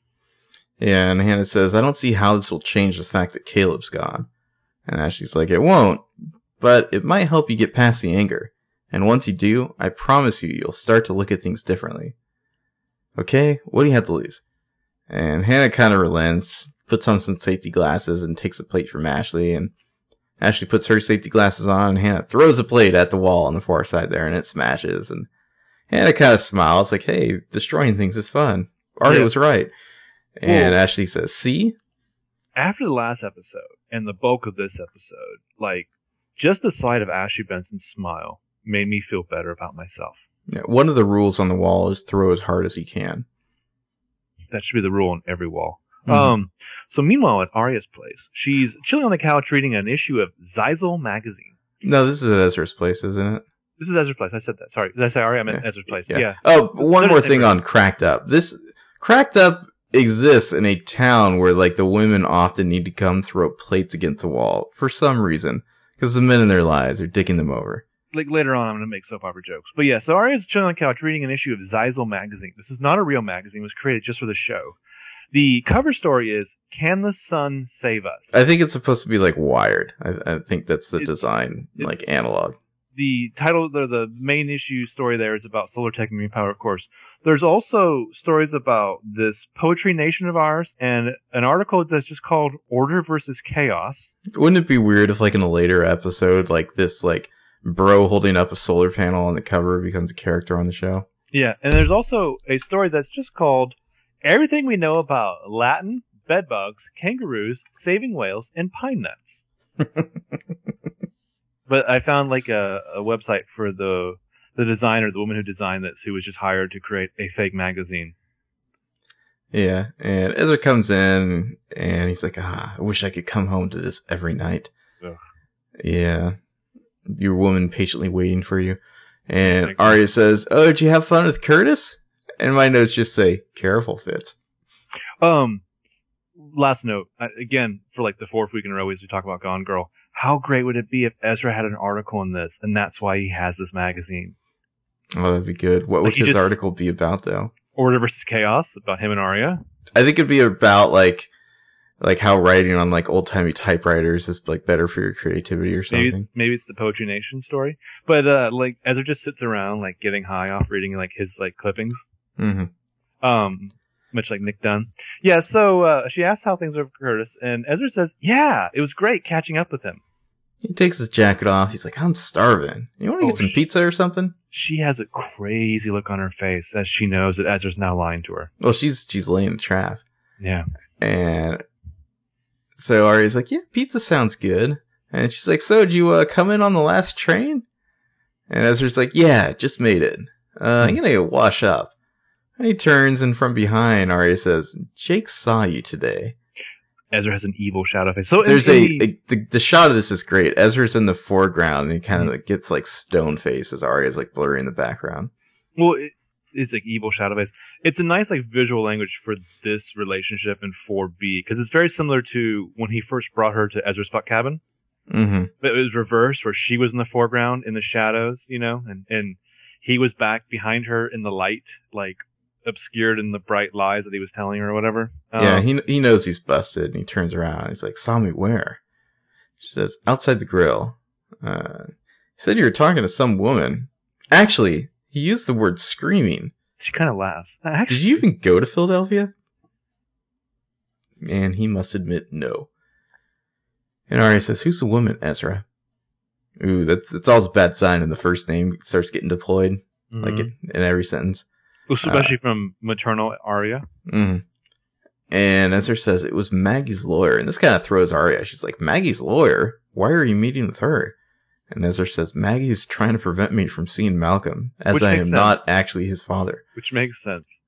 Yeah, and Hanna says, I don't see how this will change the fact that Caleb's gone. And Ashley's like, it won't, but it might help you get past the anger. And once you do, I promise you, you'll start to look at things differently. Okay, what do you have to lose? And Hanna kind of relents, puts on some safety glasses, and takes a plate from Ashley. And Ashley puts her safety glasses on, and Hanna throws a plate at the wall on the far side there, and it smashes. And Hanna kind of smiles, like, hey, destroying things is fun. Aria yeah. was right. And Ooh. Ashley says, see? After the last episode, and the bulk of this episode, like, just the sight of Ashley Benson's smile made me feel better about myself. Yeah, one of the rules on the wall is throw as hard as you can. That should be the rule on every wall. Mm-hmm. Um, so meanwhile, at Aria's place, she's chilling on the couch reading an issue of Zizel Magazine. No, this is at Ezra's place, isn't it? This is Ezra's place. I said that. Sorry. Did I say Aria? I meant yeah. Ezra's place. Yeah. yeah. Oh, one more thing on Cracked Up. This Cracked Up exists in a town where like the women often need to come throw plates against the wall for some reason because the men in their lives are dicking them over. Like later on, I'm gonna make soap opera jokes, but yeah. So Aria's chilling on the couch reading an issue of Zizel Magazine. This is not a real magazine; it was created just for the show. The cover story is, Can the Sun Save Us? I think it's supposed to be, like, wired. I, I think that's the it's, design, it's, like, analog. The title, the, the main issue story there is about solar tech and green power, of course. There's also stories about this Poetry Nation of ours and an article that's just called Order versus Chaos. Wouldn't it be weird if, like, in a later episode, like, this, like, bro holding up a solar panel on the cover becomes a character on the show? Yeah, and there's also a story that's just called Everything We Know About Latin, Bedbugs, Kangaroos, Saving Whales, and Pine Nuts. But I found like a, a website for the the designer, the woman who designed this, who was just hired to create a fake magazine. Yeah, and Ezra comes in, and he's like, ah, I wish I could come home to this every night. Ugh. Yeah. Your woman patiently waiting for you. And okay. Aria says, oh, did you have fun with Curtis? And my notes just say, careful, Fitz. Um, last note, again, for like the fourth week in a row as we talk about Gone Girl, how great would it be if Ezra had an article on this, and that's why he has this magazine? Oh, that'd be good. What like would his article be about, though? Order versus Chaos, about him and Aria? I think it'd be about, like, like how writing on like old-timey typewriters is like better for your creativity or something. Maybe it's, maybe it's the Poetry Nation story. But uh, like Ezra just sits around like getting high off reading like his like clippings. Mm-hmm. Um, much like Nick Dunn. Yeah, so uh, she asks how things are with Curtis, and Ezra says, yeah, it was great catching up with him. He takes his jacket off. He's like, I'm starving. You want to oh, get some she, pizza or something? She has a crazy look on her face as she knows that Ezra's now lying to her. Well, she's she's laying the trap. Yeah. And so Aria's like, yeah, pizza sounds good. And she's like, so did you uh, come in on the last train? And Ezra's like, yeah, just made it. Uh, I'm going to wash up. And he turns, and from behind, Aria says, Jake saw you today. Ezra has an evil shadow face. So there's a, a the, the shot of this is great. Ezra's in the foreground, and he kind of mm-hmm. like, gets like stone face as Aria's like blurry in the background. Well, it, it's like evil shadow face. It's a nice like visual language for this relationship and for B, because it's very similar to when he first brought her to Ezra's fuck cabin. Mm-hmm. But it was reverse, where she was in the foreground in the shadows, you know, and and he was back behind her in the light, like. Obscured in the bright lies that he was telling her or whatever. Um, yeah, he he knows he's busted, and he turns around and he's like, saw me where? She says, outside the grill. Uh, he said you were talking to some woman. Actually, he used the word screaming. She kind of laughs. Actually, did you even go to Philadelphia? And he must admit no. And Aria says, who's the woman, Ezra? Ooh, that's, that's always a bad sign when the first name starts getting deployed mm-hmm. like in, in every sentence. Especially uh, from maternal Aria. Mm-hmm. And Ezra says, it was Maggie's lawyer. And this kind of throws Aria. She's like, Maggie's lawyer? Why are you meeting with her? And Ezra says, Maggie's trying to prevent me from seeing Malcolm, as Which I am sense. Not actually his father. Which makes sense.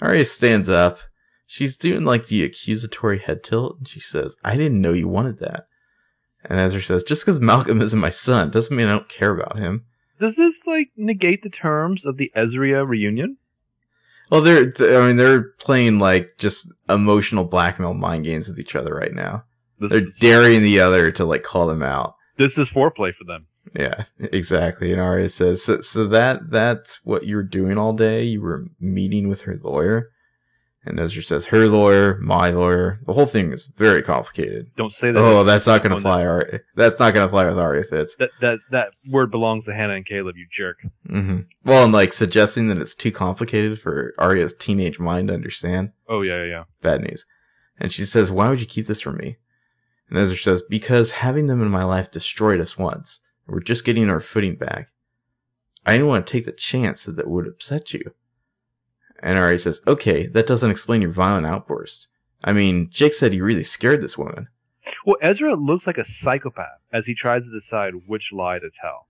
Aria stands up. She's doing like the accusatory head tilt. And she says, I didn't know you wanted that. And Ezra says, just because Malcolm isn't my son doesn't mean I don't care about him. Does this, like, negate the terms of the Ezria reunion? Well, they're, th- I mean, they're playing, like, just emotional blackmail mind games with each other right now. This they're is- daring the other to, like, call them out. This is foreplay for them. Yeah, exactly. And Aria says, so, so that that's what you were doing all day? You were meeting with her lawyer? And Ezra says, her lawyer, my lawyer. The whole thing is very complicated. Don't say that. Oh, that's not going to fly, Aria. That's not going to fly with Aria Fitz. That, that's, that word belongs to Hanna and Caleb, you jerk. Mm-hmm. Well, and like suggesting that it's too complicated for Aria's teenage mind to understand. Oh, yeah, yeah, yeah. Bad news. And she says, why would you keep this from me? And Ezra says, because having them in my life destroyed us once. We're just getting our footing back. I didn't want to take the chance that that would upset you. And Aria says, okay, that doesn't explain your violent outburst. I mean, Jake said he really scared this woman. Well, Ezra looks like a psychopath as he tries to decide which lie to tell.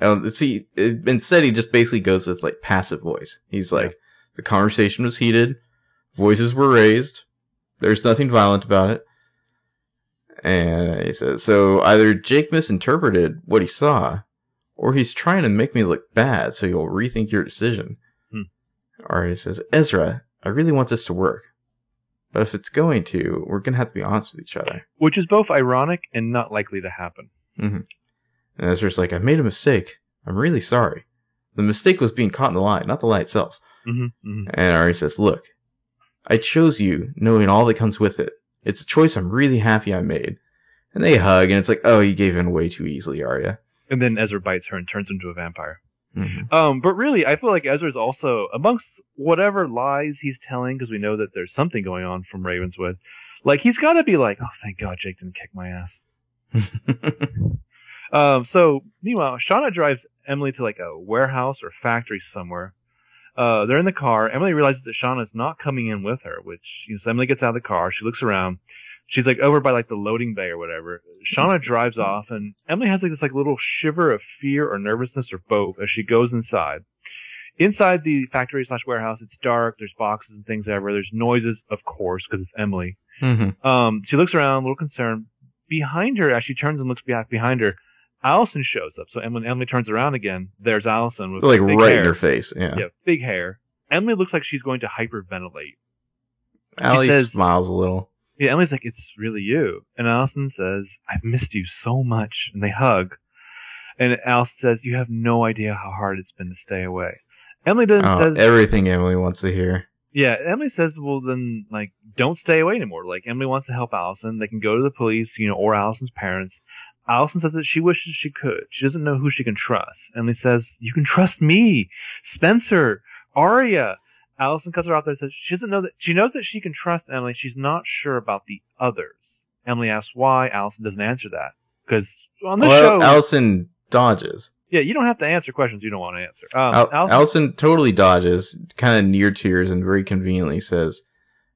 Um, see, it, instead he just basically goes with, like, passive voice. He's like, the conversation was heated, voices were raised, there's nothing violent about it. And he says, so either Jake misinterpreted what he saw, or he's trying to make me look bad so you'll rethink your decision. Aria says, Ezra, I really want this to work. But if it's going to, we're going to have to be honest with each other. Which is both ironic and not likely to happen. Mm-hmm. And Ezra's like, I made a mistake. I'm really sorry. The mistake was being caught in the lie, not the lie itself. Mm-hmm, mm-hmm. And Aria says, look, I chose you, knowing all that comes with it. It's a choice I'm really happy I made. And they hug, and it's like, oh, you gave in way too easily, Aria. And then Ezra bites her and turns into a vampire. Mm-hmm. Um, but really, I feel like Ezra's also, amongst whatever lies he's telling, because we know that there's something going on from Ravenswood, like, he's got to be like, oh, thank God Jake didn't kick my ass. um, so, meanwhile, Shana drives Emily to, like, a warehouse or factory somewhere. Uh, they're in the car. Emily realizes that Shauna's not coming in with her, which, you know, so Emily gets out of the car. She looks around. She's, like, over by, like, the loading bay or whatever. Shana drives off, and Emily has, like, this, like, little shiver of fear or nervousness or both as she goes inside. Inside the factory slash warehouse, it's dark. There's boxes and things everywhere. There's noises, of course, because it's Emily. Mm-hmm. Um, she looks around, a little concerned. Behind her, as she turns and looks behind her, Alison shows up. So Emily, Emily turns around again. There's Alison with like big right hair. In her face. Yeah. yeah, big hair. Emily looks like she's going to hyperventilate. Ali says, smiles a little. Yeah, Emily's like, "It's really you." And Alison says, "I've missed you so much." And they hug. And Alison says, "You have no idea how hard it's been to stay away." Emily doesn't oh, says everything Emily wants to hear. Yeah, Emily says, well, then, like, don't stay away anymore. Like, Emily wants to help Alison. They can go to the police, you know, or Alison's parents. Alison says that she wishes she could. She doesn't know who she can trust. Emily says, you can trust me, Spencer, Aria. Alison cuts her out there and says she doesn't know that. She knows that she can trust Emily. She's not sure about the others. Emily asks why. Alison doesn't answer that. Because on this well, show... Alison dodges. Yeah, you don't have to answer questions you don't want to answer. Um, Al- Allison-, Allison totally dodges, kind of near tears, and very conveniently says,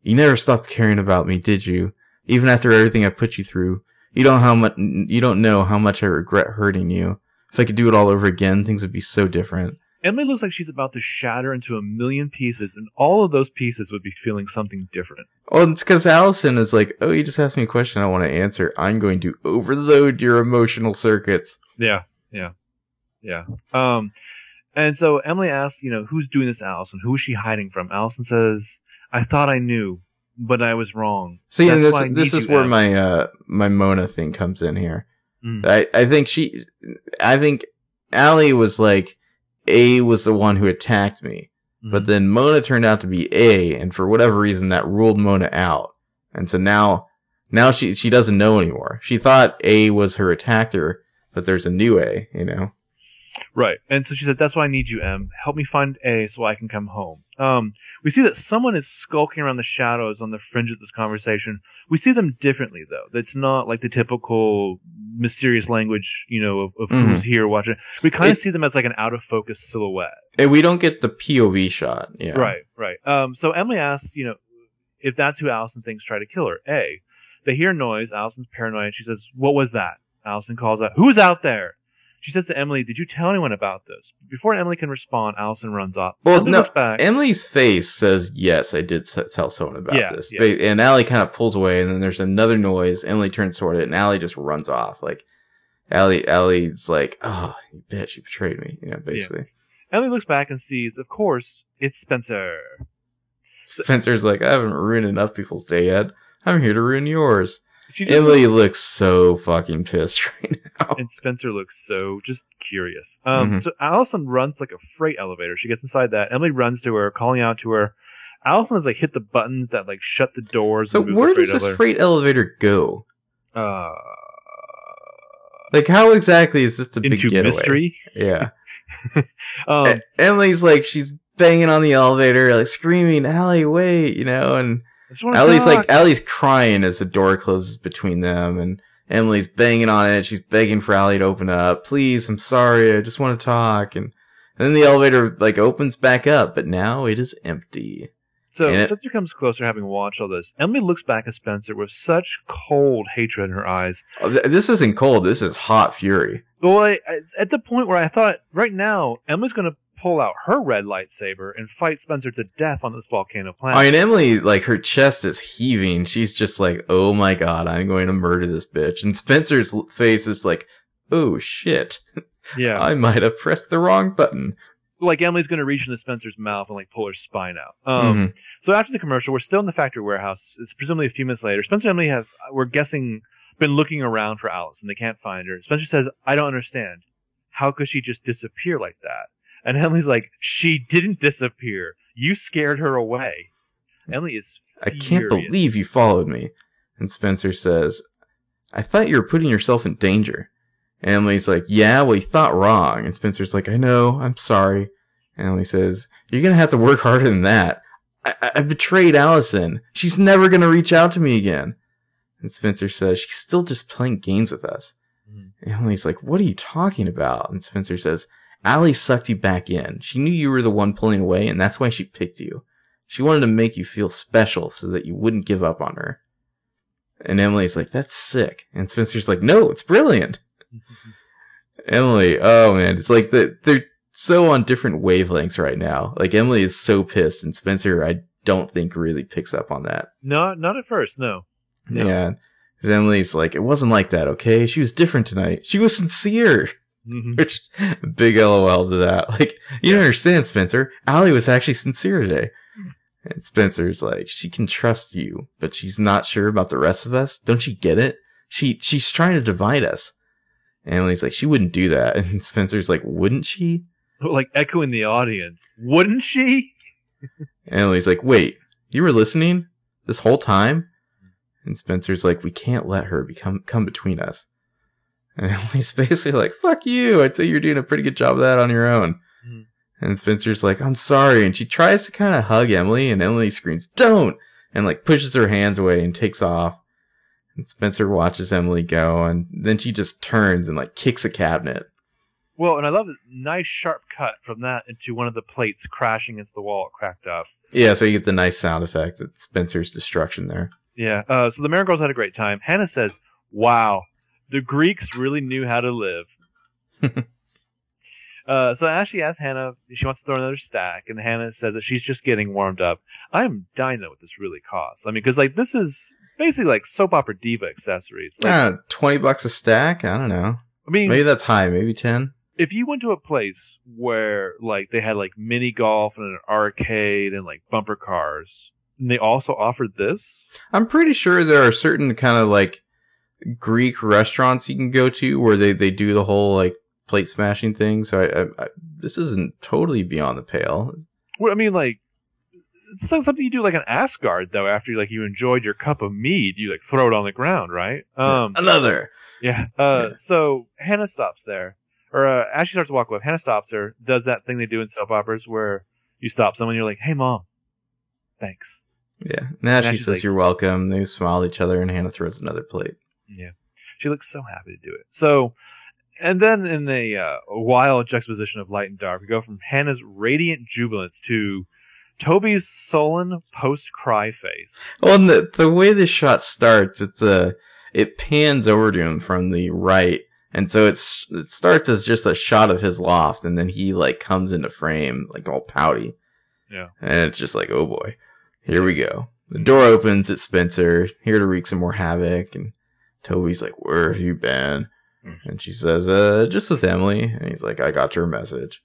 you never stopped caring about me, did you? Even after everything I put you through. You don't, how much, you don't know how much I regret hurting you. If I could do it all over again, things would be so different. Emily looks like she's about to shatter into a million pieces, and all of those pieces would be feeling something different. Well, it's because Allison is like, oh, you just asked me a question I want to answer. I'm going to overload your emotional circuits. Yeah, yeah. Yeah. Um, and so Emily asks, you know, who's doing this to Alison? Who is she hiding from? Alison says, I thought I knew, but I was wrong. See, that's this, this is where ask. my uh, my Mona thing comes in here. Mm. I, I think she, I think Ali was like, A was the one who attacked me. Mm. But then Mona turned out to be A, and for whatever reason, that ruled Mona out. And so now, now she, she doesn't know anymore. She thought A was her attacker, but there's a new A, you know? Right. And so she said, that's why I need you, Em. Help me find A so I can come home. Um, we see that someone is skulking around the shadows on the fringe of this conversation. We see them differently, though. It's not like the typical mysterious language, you know, of, of mm-hmm. who's here watching. We kind of see them as like an out-of-focus silhouette. And we don't get the P O V shot. Yeah. Right, right. Um, so Emily asks, you know, if that's who Allison thinks tried to kill her, A. They hear noise. Allison's paranoid. She says, what was that? Allison calls out, who's out there? She says to Emily, did you tell anyone about this? Before Emily can respond, Allison runs off. Well, Emily no, looks back. Emily's face says, yes, I did tell someone about yeah, this. Yeah. And Allie kind of pulls away, and then there's another noise. Emily turns toward it, and Allie just runs off. Like, Allie, Allie's like, oh, you bitch, you betrayed me, you know, basically. Yeah. Emily looks back and sees, of course, it's Spencer. Spencer's like, I haven't ruined enough people's day yet. I'm here to ruin yours. Emily looks so fucking pissed right now. And Spencer looks so just curious. Um, mm-hmm. So Allison runs like a freight elevator. She gets inside that. Emily runs to her, calling out to her. Allison has like hit the buttons that like shut the doors. So and where does elevator. this freight elevator go? Uh, like how exactly is this the into big getaway? Mystery? Yeah. um, and Emily's like, she's banging on the elevator, like screaming, Allie, wait, you know, and Allie's like Allie's crying as the door closes between them, and Emily's banging on it. She's begging for Allie to open up. Please, I'm sorry, I just want to talk. And, and then the elevator like opens back up, but now it is empty. So and Spencer it, comes closer, having watched all this. Emily looks back at Spencer with such cold hatred in her eyes. This isn't cold. This is hot fury. Boy, at the point where I thought, right now, Emily's going to pull out her red lightsaber and fight Spencer to death on this volcano planet. I mean, Emily, like, her chest is heaving. She's just like, oh my God, I'm going to murder this bitch. And Spencer's face is like, oh shit. Yeah. I might have pressed the wrong button. Like, Emily's going to reach into Spencer's mouth and, like, pull her spine out. Um, mm-hmm. So after the commercial, we're still in the factory warehouse. It's presumably a few minutes later. Spencer and Emily have, we're guessing, been looking around for Alice, and they can't find her. Spencer says, I don't understand. How could she just disappear like that? And Emily's like, she didn't disappear. You scared her away. Emily is furious. I can't believe you followed me. And Spencer says, I thought you were putting yourself in danger. And Emily's like, yeah, well, you thought wrong. And Spencer's like, I know, I'm sorry. And Emily says, you're going to have to work harder than that. I, I betrayed Allison. She's never going to reach out to me again. And Spencer says, she's still just playing games with us. Mm-hmm. And Emily's like, what are you talking about? And Spencer says, Allie sucked you back in. She knew you were the one pulling away, and that's why she picked you. She wanted to make you feel special so that you wouldn't give up on her. And Emily's like, that's sick. And Spencer's like, no, it's brilliant. Emily, oh man, it's like the, they're so on different wavelengths right now. Like Emily is so pissed, and Spencer, I don't think really picks up on that. No, not at first, no. no. Yeah, because Emily's like, it wasn't like that, okay? She was different tonight. She was sincere. Mm-hmm. Which, big L O L to that. Like, you yeah. don't understand, Spencer. Allie was actually sincere today. And Spencer's like, she can trust you, but she's not sure about the rest of us. Don't you get it? She She's trying to divide us. And Emily's like, she wouldn't do that. And Spencer's like, wouldn't she? Like, echoing the audience. Wouldn't she? And Emily's like, wait, you were listening this whole time? And Spencer's like, we can't let her become come between us. And Emily's basically like, fuck you. I'd say you're doing a pretty good job of that on your own. Mm-hmm. And Spencer's like, I'm sorry. And she tries to kind of hug Emily, and Emily screams, don't! And like pushes her hands away and takes off. And Spencer watches Emily go, and then she just turns and like kicks a cabinet. Well, and I love the nice sharp cut from that into one of the plates crashing against the wall. It cracked up. Yeah, so you get the nice sound effect at Spencer's destruction there. Yeah, uh, so the Marigolds had a great time. Hanna says, wow. The Greeks really knew how to live. uh, so Ashley asks Hanna if she wants to throw another stack, and Hanna says that she's just getting warmed up. I'm dying to know what this really costs. I mean, because like this is basically like soap opera diva accessories. Like, yeah, twenty bucks a stack. I don't know. I mean, maybe that's high. Maybe ten. If you went to a place where like they had like mini golf and an arcade and like bumper cars, and they also offered this, I'm pretty sure there are certain kind of like Greek restaurants you can go to where they, they do the whole like plate smashing thing. So I, I, I this isn't totally beyond the pale. Well, I mean, like it's like something you do like an Asgard though. After you, like you enjoyed your cup of mead, you like throw it on the ground, right? Um, Another, yeah. Uh, yeah. So Hanna stops there, or uh, as she starts to walk away, Hanna stops her. Does that thing they do in soap operas where you stop someone, and you're like, "Hey, mom, thanks." Yeah. Now she says, like, "You're welcome." They smile at each other, and Hanna throws another plate. Yeah, she looks so happy to do it. So, and then in a uh, wild juxtaposition of light and dark, we go from Hannah's radiant jubilance to Toby's sullen post-cry face. Well, and the, the way this shot starts, it's uh, it pans over to him from the right, and so it's it starts as just a shot of his loft, and then he like comes into frame like all pouty. Yeah, and it's just like, oh boy, here we go. The door opens. It's Spencer here to wreak some more havoc. And Toby's like, where have you been? And she says, uh, just with Emily. And he's like, I got your message.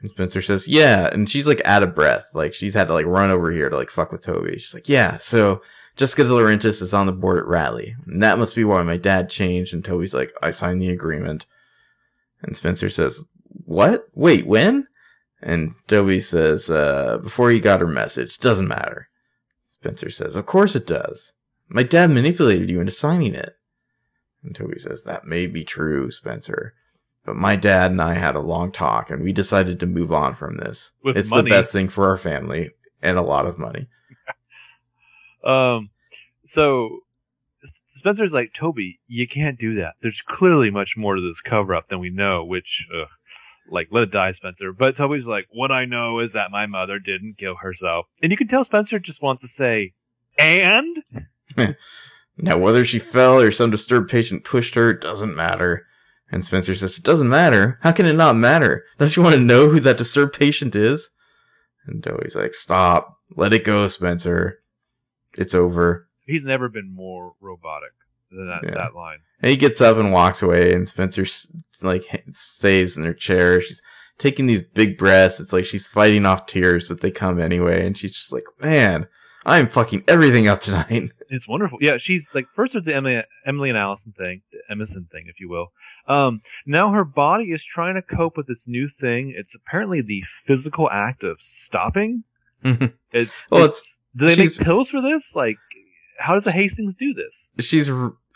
And Spencer says, yeah. And she's like out of breath. Like she's had to like run over here to like fuck with Toby. She's like, yeah. So Jessica DiLaurentis is on the board at Radley. And that must be why my dad changed. And Toby's like, I signed the agreement. And Spencer says, what? Wait, when? And Toby says, uh, before you got her message. Doesn't matter. Spencer says, of course it does. My dad manipulated you into signing it. And Toby says, that may be true, Spencer, but my dad and I had a long talk, and we decided to move on from this. With it's money. The best thing for our family, and a lot of money. um, So Spencer's like, Toby, you can't do that. There's clearly much more to this cover-up than we know, which, ugh, like, let it die, Spencer. But Toby's like, what I know is that my mother didn't kill herself. And you can tell Spencer just wants to say, and? Now, whether she fell or some disturbed patient pushed her, doesn't matter. And Spencer says, it doesn't matter? How can it not matter? Don't you want to know who that disturbed patient is? And Toby's like, stop. Let it go, Spencer. It's over. He's never been more robotic than that, yeah. that line. And he gets up and walks away, and Spencer like stays in her chair. She's taking these big breaths. It's like she's fighting off tears, but they come anyway. And she's just like, man, I'm fucking everything up tonight. It's wonderful. Yeah, she's like, first it's the Emily, Emily and Allison thing, the Emerson thing, if you will. Um, now her body is trying to cope with this new thing. It's apparently the physical act of stopping. it's well, it's, it's Do they she's, make pills for this? Like, how does the Hastings do this? She's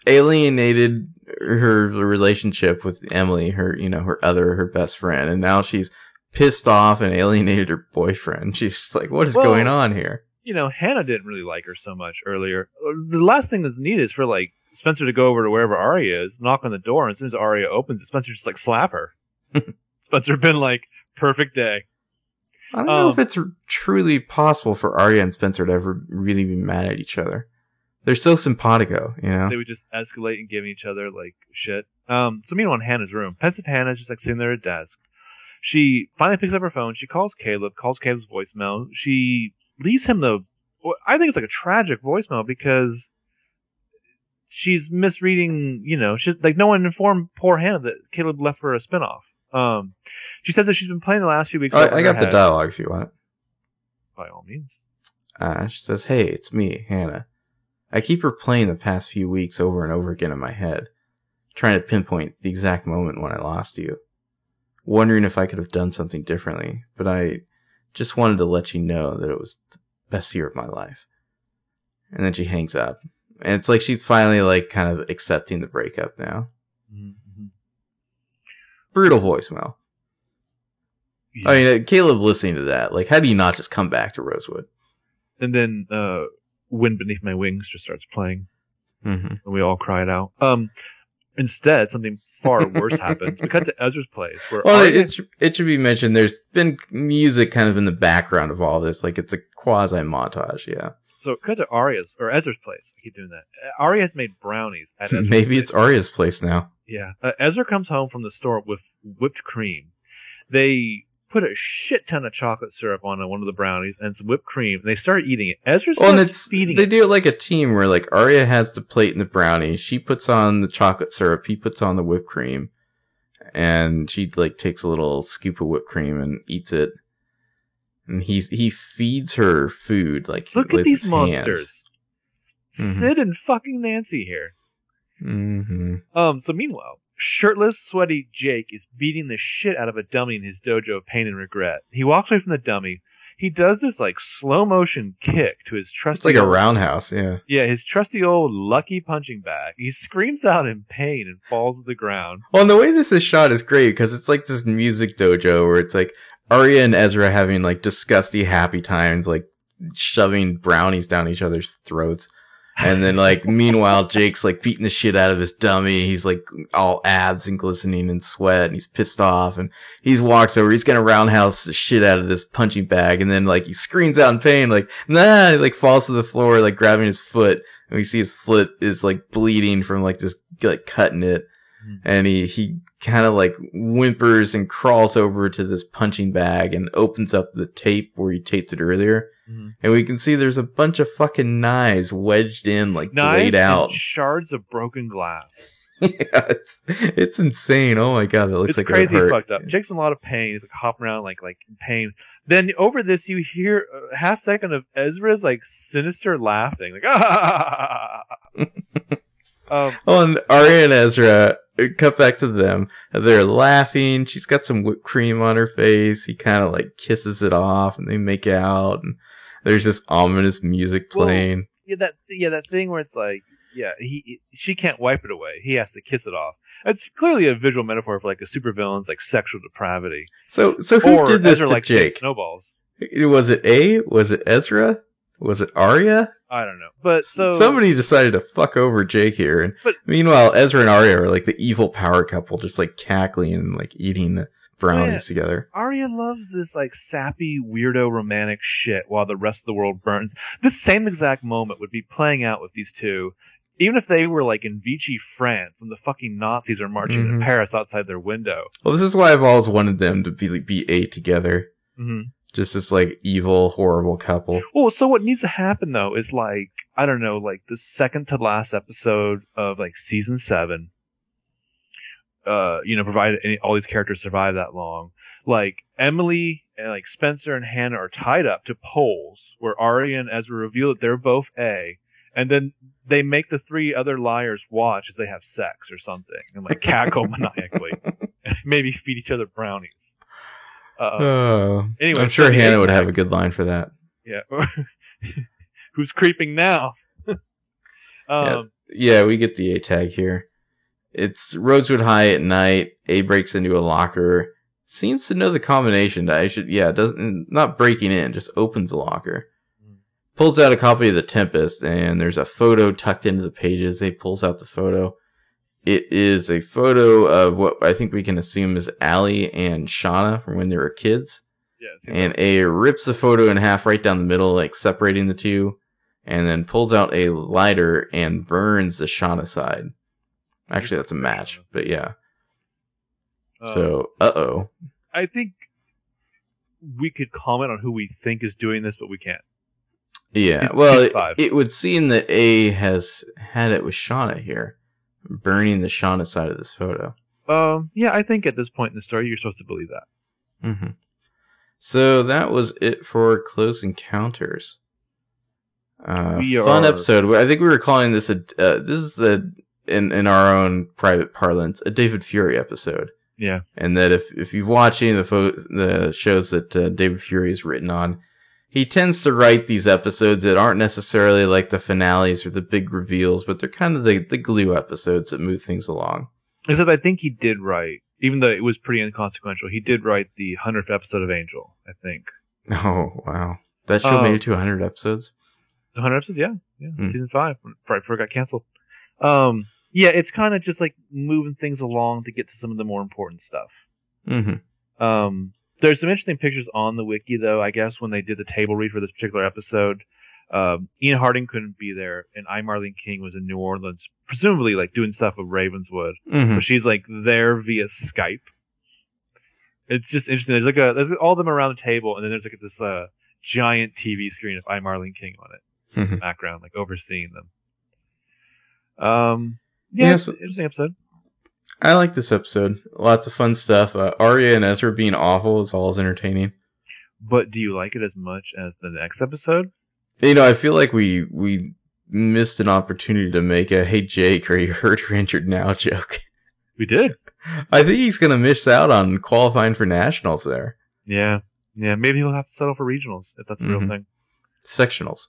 alienated her relationship with Emily, her, you know, her other, her best friend, and now she's pissed off and alienated her boyfriend. She's just like, what is well, going on here? You know, Hanna didn't really like her so much earlier. The last thing that's needed is for, like, Spencer to go over to wherever Aria is, knock on the door, and as soon as Aria opens it, Spencer just, like, slap her. Spencer been like, perfect day. I don't know um, if it's truly possible for Aria and Spencer to ever really be mad at each other. They're so simpatico, you know? They would just escalate and give each other, like, shit. Um, so meanwhile, in Hannah's room, pensive Hanna's just, like, sitting there at a desk. She finally picks up her phone. She calls Caleb, calls Caleb's voicemail. She leaves him the... I think it's, like, a tragic voicemail because she's misreading, you know... She, like, no one informed poor Hanna that Caleb left for a spinoff. Um, she says that she's been playing the last few weeks. Oh, I got the dialogue if you want it. By all means. Uh, she says, hey, it's me, Hanna. I keep replaying the past few weeks over and over again in my head, trying to pinpoint the exact moment when I lost you, wondering if I could have done something differently, but I just wanted to let you know that it was the best year of my life. And then she hangs up. And it's like she's finally, like, kind of accepting the breakup now. Mm-hmm. Brutal voicemail. Yeah. I mean, Caleb listening to that, like, how do you not just come back to Rosewood? And then uh, Wind Beneath My Wings just starts playing. Mm-hmm. And we all cry it out. Um, instead, something far worse happens. We cut to Ezra's place. Where well, Aria... it, it should be mentioned there's been music kind of in the background of all this. Like, it's a quasi-montage, yeah. So cut to Aria's, or Ezra's place. I keep doing that. Aria's made brownies at Ezra's Maybe place. It's Aria's place now. Yeah. Uh, Ezra comes home from the store with whipped cream. They put a shit ton of chocolate syrup on one of the brownies and some whipped cream, and they start eating it. Ezra starts well, and it's, feeding they it. They do it like a team where, like, Aria has the plate and the brownie. She puts on the chocolate syrup. He puts on the whipped cream. And she, like, takes a little scoop of whipped cream and eats it. And he's, he feeds her food. Like, look at these monsters. Mm-hmm. Sid and fucking Nancy here. Mm-hmm. Um. So meanwhile, shirtless, sweaty Jake is beating the shit out of a dummy in his dojo of pain and regret. He walks away from the dummy. He does this, like, slow motion kick to his trusty. It's like old, a roundhouse, yeah. Yeah, his trusty old lucky punching bag. He screams out in pain and falls to the ground. Well, and the way this is shot is great because it's like this music dojo where it's like Aria and Ezra having, like, disgusty happy times, like shoving brownies down each other's throats. And then, like, meanwhile, Jake's, like, beating the shit out of his dummy. He's, like, all abs and glistening and sweat, and he's pissed off. And he walks over. He's going to roundhouse the shit out of this punching bag. And then, like, he screams out in pain, like, nah, he, like, falls to the floor, like, grabbing his foot. And we see his foot is, like, bleeding from, like, this, like, cutting it. Mm. And he, he kind of, like, whimpers and crawls over to this punching bag and opens up the tape where he taped it earlier. Mm-hmm. And we can see there's a bunch of fucking knives wedged in, like, knives laid out. And shards of broken glass. Yeah, it's it's insane. Oh my god, it looks it's like crazy. It hurt. Fucked up. Jake's in a lot of pain. He's like hopping around, like like in pain. Then over this, you hear a half second of Ezra's, like, sinister laughing, like ah. um, oh, and Aria and Ezra cut back to them. They're laughing. She's got some whipped cream on her face. He kind of, like, kisses it off, and they make out. And there's this ominous music playing. Well, yeah, that yeah, that thing where it's like, yeah, he she can't wipe it away. He has to kiss it off. It's clearly a visual metaphor for, like, a supervillain's, like, sexual depravity. So, so who or did this Ezra, to like, Jake? Snowballs. Was it A? Was it Ezra? Was it Aria? I don't know. But so somebody decided to fuck over Jake here, and but, meanwhile, Ezra and Aria are, like, the evil power couple, just, like, cackling and, like, eating brownies yeah. together. Aria loves this, like, sappy, weirdo, romantic shit while the rest of the world burns. This same exact moment would be playing out with these two, even if they were, like, in Vichy, France, and the fucking Nazis are marching mm-hmm. in Paris outside their window. Well, this is why I've always wanted them to be, like, be eight together. Mm-hmm. Just this, like, evil, horrible couple. Well, so what needs to happen, though, is, like, I don't know, like, the second to last episode of, like, season seven. Uh, you know, provided any, all these characters survive that long. Like, Emily and, like, Spencer and Hanna are tied up to poles where Aria and Ezra reveal that they're both A. And then they make the three other liars watch as they have sex or something. And, like, cackle maniacally. And maybe feed each other brownies. Uh, anyway, I'm sure Hanna would have a good line for that. Yeah. who's creeping now. um, yeah. yeah, we get the A tag here. It's Rosewood High at night. A breaks into a locker. Seems to know the combination. I should, yeah, doesn't not breaking in, just opens a locker. Pulls out a copy of The Tempest, and there's a photo tucked into the pages. He pulls out the photo. It is a photo of what I think we can assume is Ali and Shana from when they were kids. Yes. And A rips the photo in half right down the middle, like separating the two, and then pulls out a lighter and burns the Shana side. Actually, that's a match, but yeah. Uh, so, uh-oh. I think we could comment on who we think is doing this, but we can't. Yeah, well, it, it would seem that A has had it with Shana here, burning the Shana side of this photo. Um, yeah, I think at this point in the story, you're supposed to believe that. Mm-hmm. So that was it for Close Encounters. Uh, we fun are... episode. I think we were calling this a. Uh, this is the in in our own private parlance a David Fury episode. Yeah, and that if if you've watched any of the fo- the shows that uh, David Fury is written on. He tends to write these episodes that aren't necessarily like the finales or the big reveals, but they're kind of the, the glue episodes that move things along. Except I think he did write, even though it was pretty inconsequential, he did write the hundredth episode of Angel, I think. Oh, wow. That show um, made it to one hundred episodes? one hundred episodes, yeah. yeah. Mm. Season five, right before it got canceled. Um, yeah, it's kind of just like moving things along to get to some of the more important stuff. Mm-hmm. Um, There's some interesting pictures on the wiki, though, I guess, when they did the table read for this particular episode. Um, Ian Harding couldn't be there, and I, Marlene King, was in New Orleans, presumably like doing stuff with Ravenswood. Mm-hmm. So she's like there via Skype. It's just interesting. There's like a there's all of them around the table, and then there's like this uh, giant T V screen of I, Marlene King on it, mm-hmm. in the background, like overseeing them. Um, yeah, yeah so- interesting episode. I like this episode. Lots of fun stuff. Uh, Aria and Ezra being awful is always entertaining. But do you like it as much as the next episode? You know, I feel like we we missed an opportunity to make a "Hey Jake, are you hurt or injured now?" joke. We did. I think he's going to miss out on qualifying for nationals there. Yeah, yeah. Maybe he'll have to settle for regionals if that's a mm-hmm. real thing. Sectionals,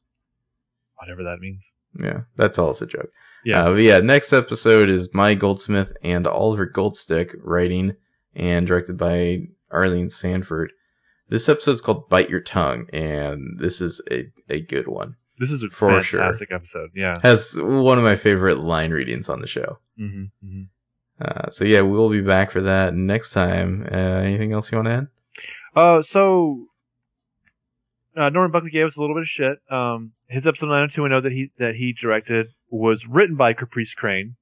whatever that means. Yeah, that's always a joke. Yeah, uh, but yeah. Next episode is My Goldsmith and Oliver Goldstick, writing and directed by Arlene Sanford. This episode's called "Bite Your Tongue," and this is a, a good one. This is a for fantastic sure. episode. Yeah, has one of my favorite line readings on the show. Mm-hmm, mm-hmm. Uh, so yeah, we'll be back for that next time. Uh, anything else you want to add? Uh, so. Uh, Norman Buckley gave us a little bit of shit. Um, his episode nine oh two one oh that he that he directed was written by Caprice Crane,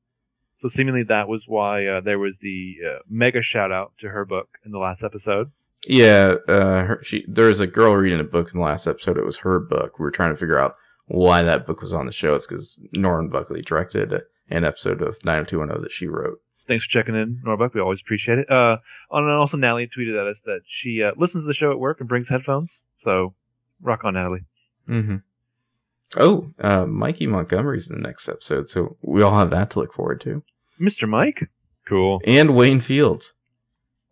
so seemingly that was why uh, there was the uh, mega shout out to her book in the last episode. Yeah, uh, her, she there was a girl reading a book in the last episode. It was her book. We were trying to figure out why that book was on the show. It's because Norman Buckley directed an episode of nine oh two one oh that she wrote. Thanks for checking in, Norman. We always appreciate it. Uh, and also Natalie tweeted at us that she uh, listens to the show at work and brings headphones. So. Rock on, Natalie. Mm-hmm. Oh, uh, Mikey Montgomery's in the next episode, so we all have that to look forward to. Mister Mike? Cool. And Wayne Fields.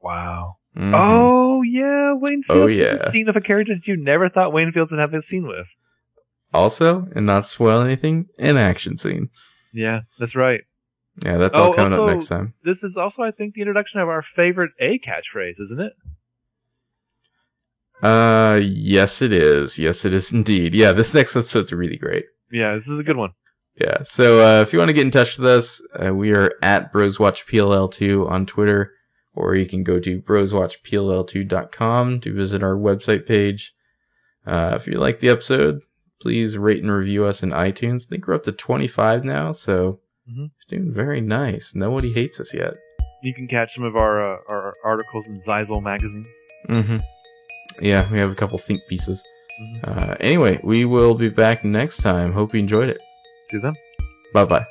Wow. Mm-hmm. Oh, yeah, Wayne Fields oh, yeah. has a scene of a character that you never thought Wayne Fields would have a scene with. Also, and not spoil anything, an action scene. Yeah, that's right. Yeah, that's oh, all coming also, up next time. This is also, I think, the introduction of our favorite A catchphrase, isn't it? Uh, yes, it is. Yes, it is indeed. Yeah, this next episode's really great. Yeah, this is a good one. Yeah, so uh, if you want to get in touch with us, uh, we are at Bros Watch P L L two on Twitter, or you can go to bros watch p l l two dot com to visit our website page. Uh, if you like the episode, please rate and review us in iTunes. I think we're up to twenty-five now, so mm-hmm. it's doing very nice. Nobody hates us yet. You can catch some of our, uh, our articles in Zizel Magazine. Mm-hmm. Yeah, we have a couple think pieces. Mm-hmm. Uh, anyway, we will be back next time. Hope you enjoyed it. See you then. Bye-bye.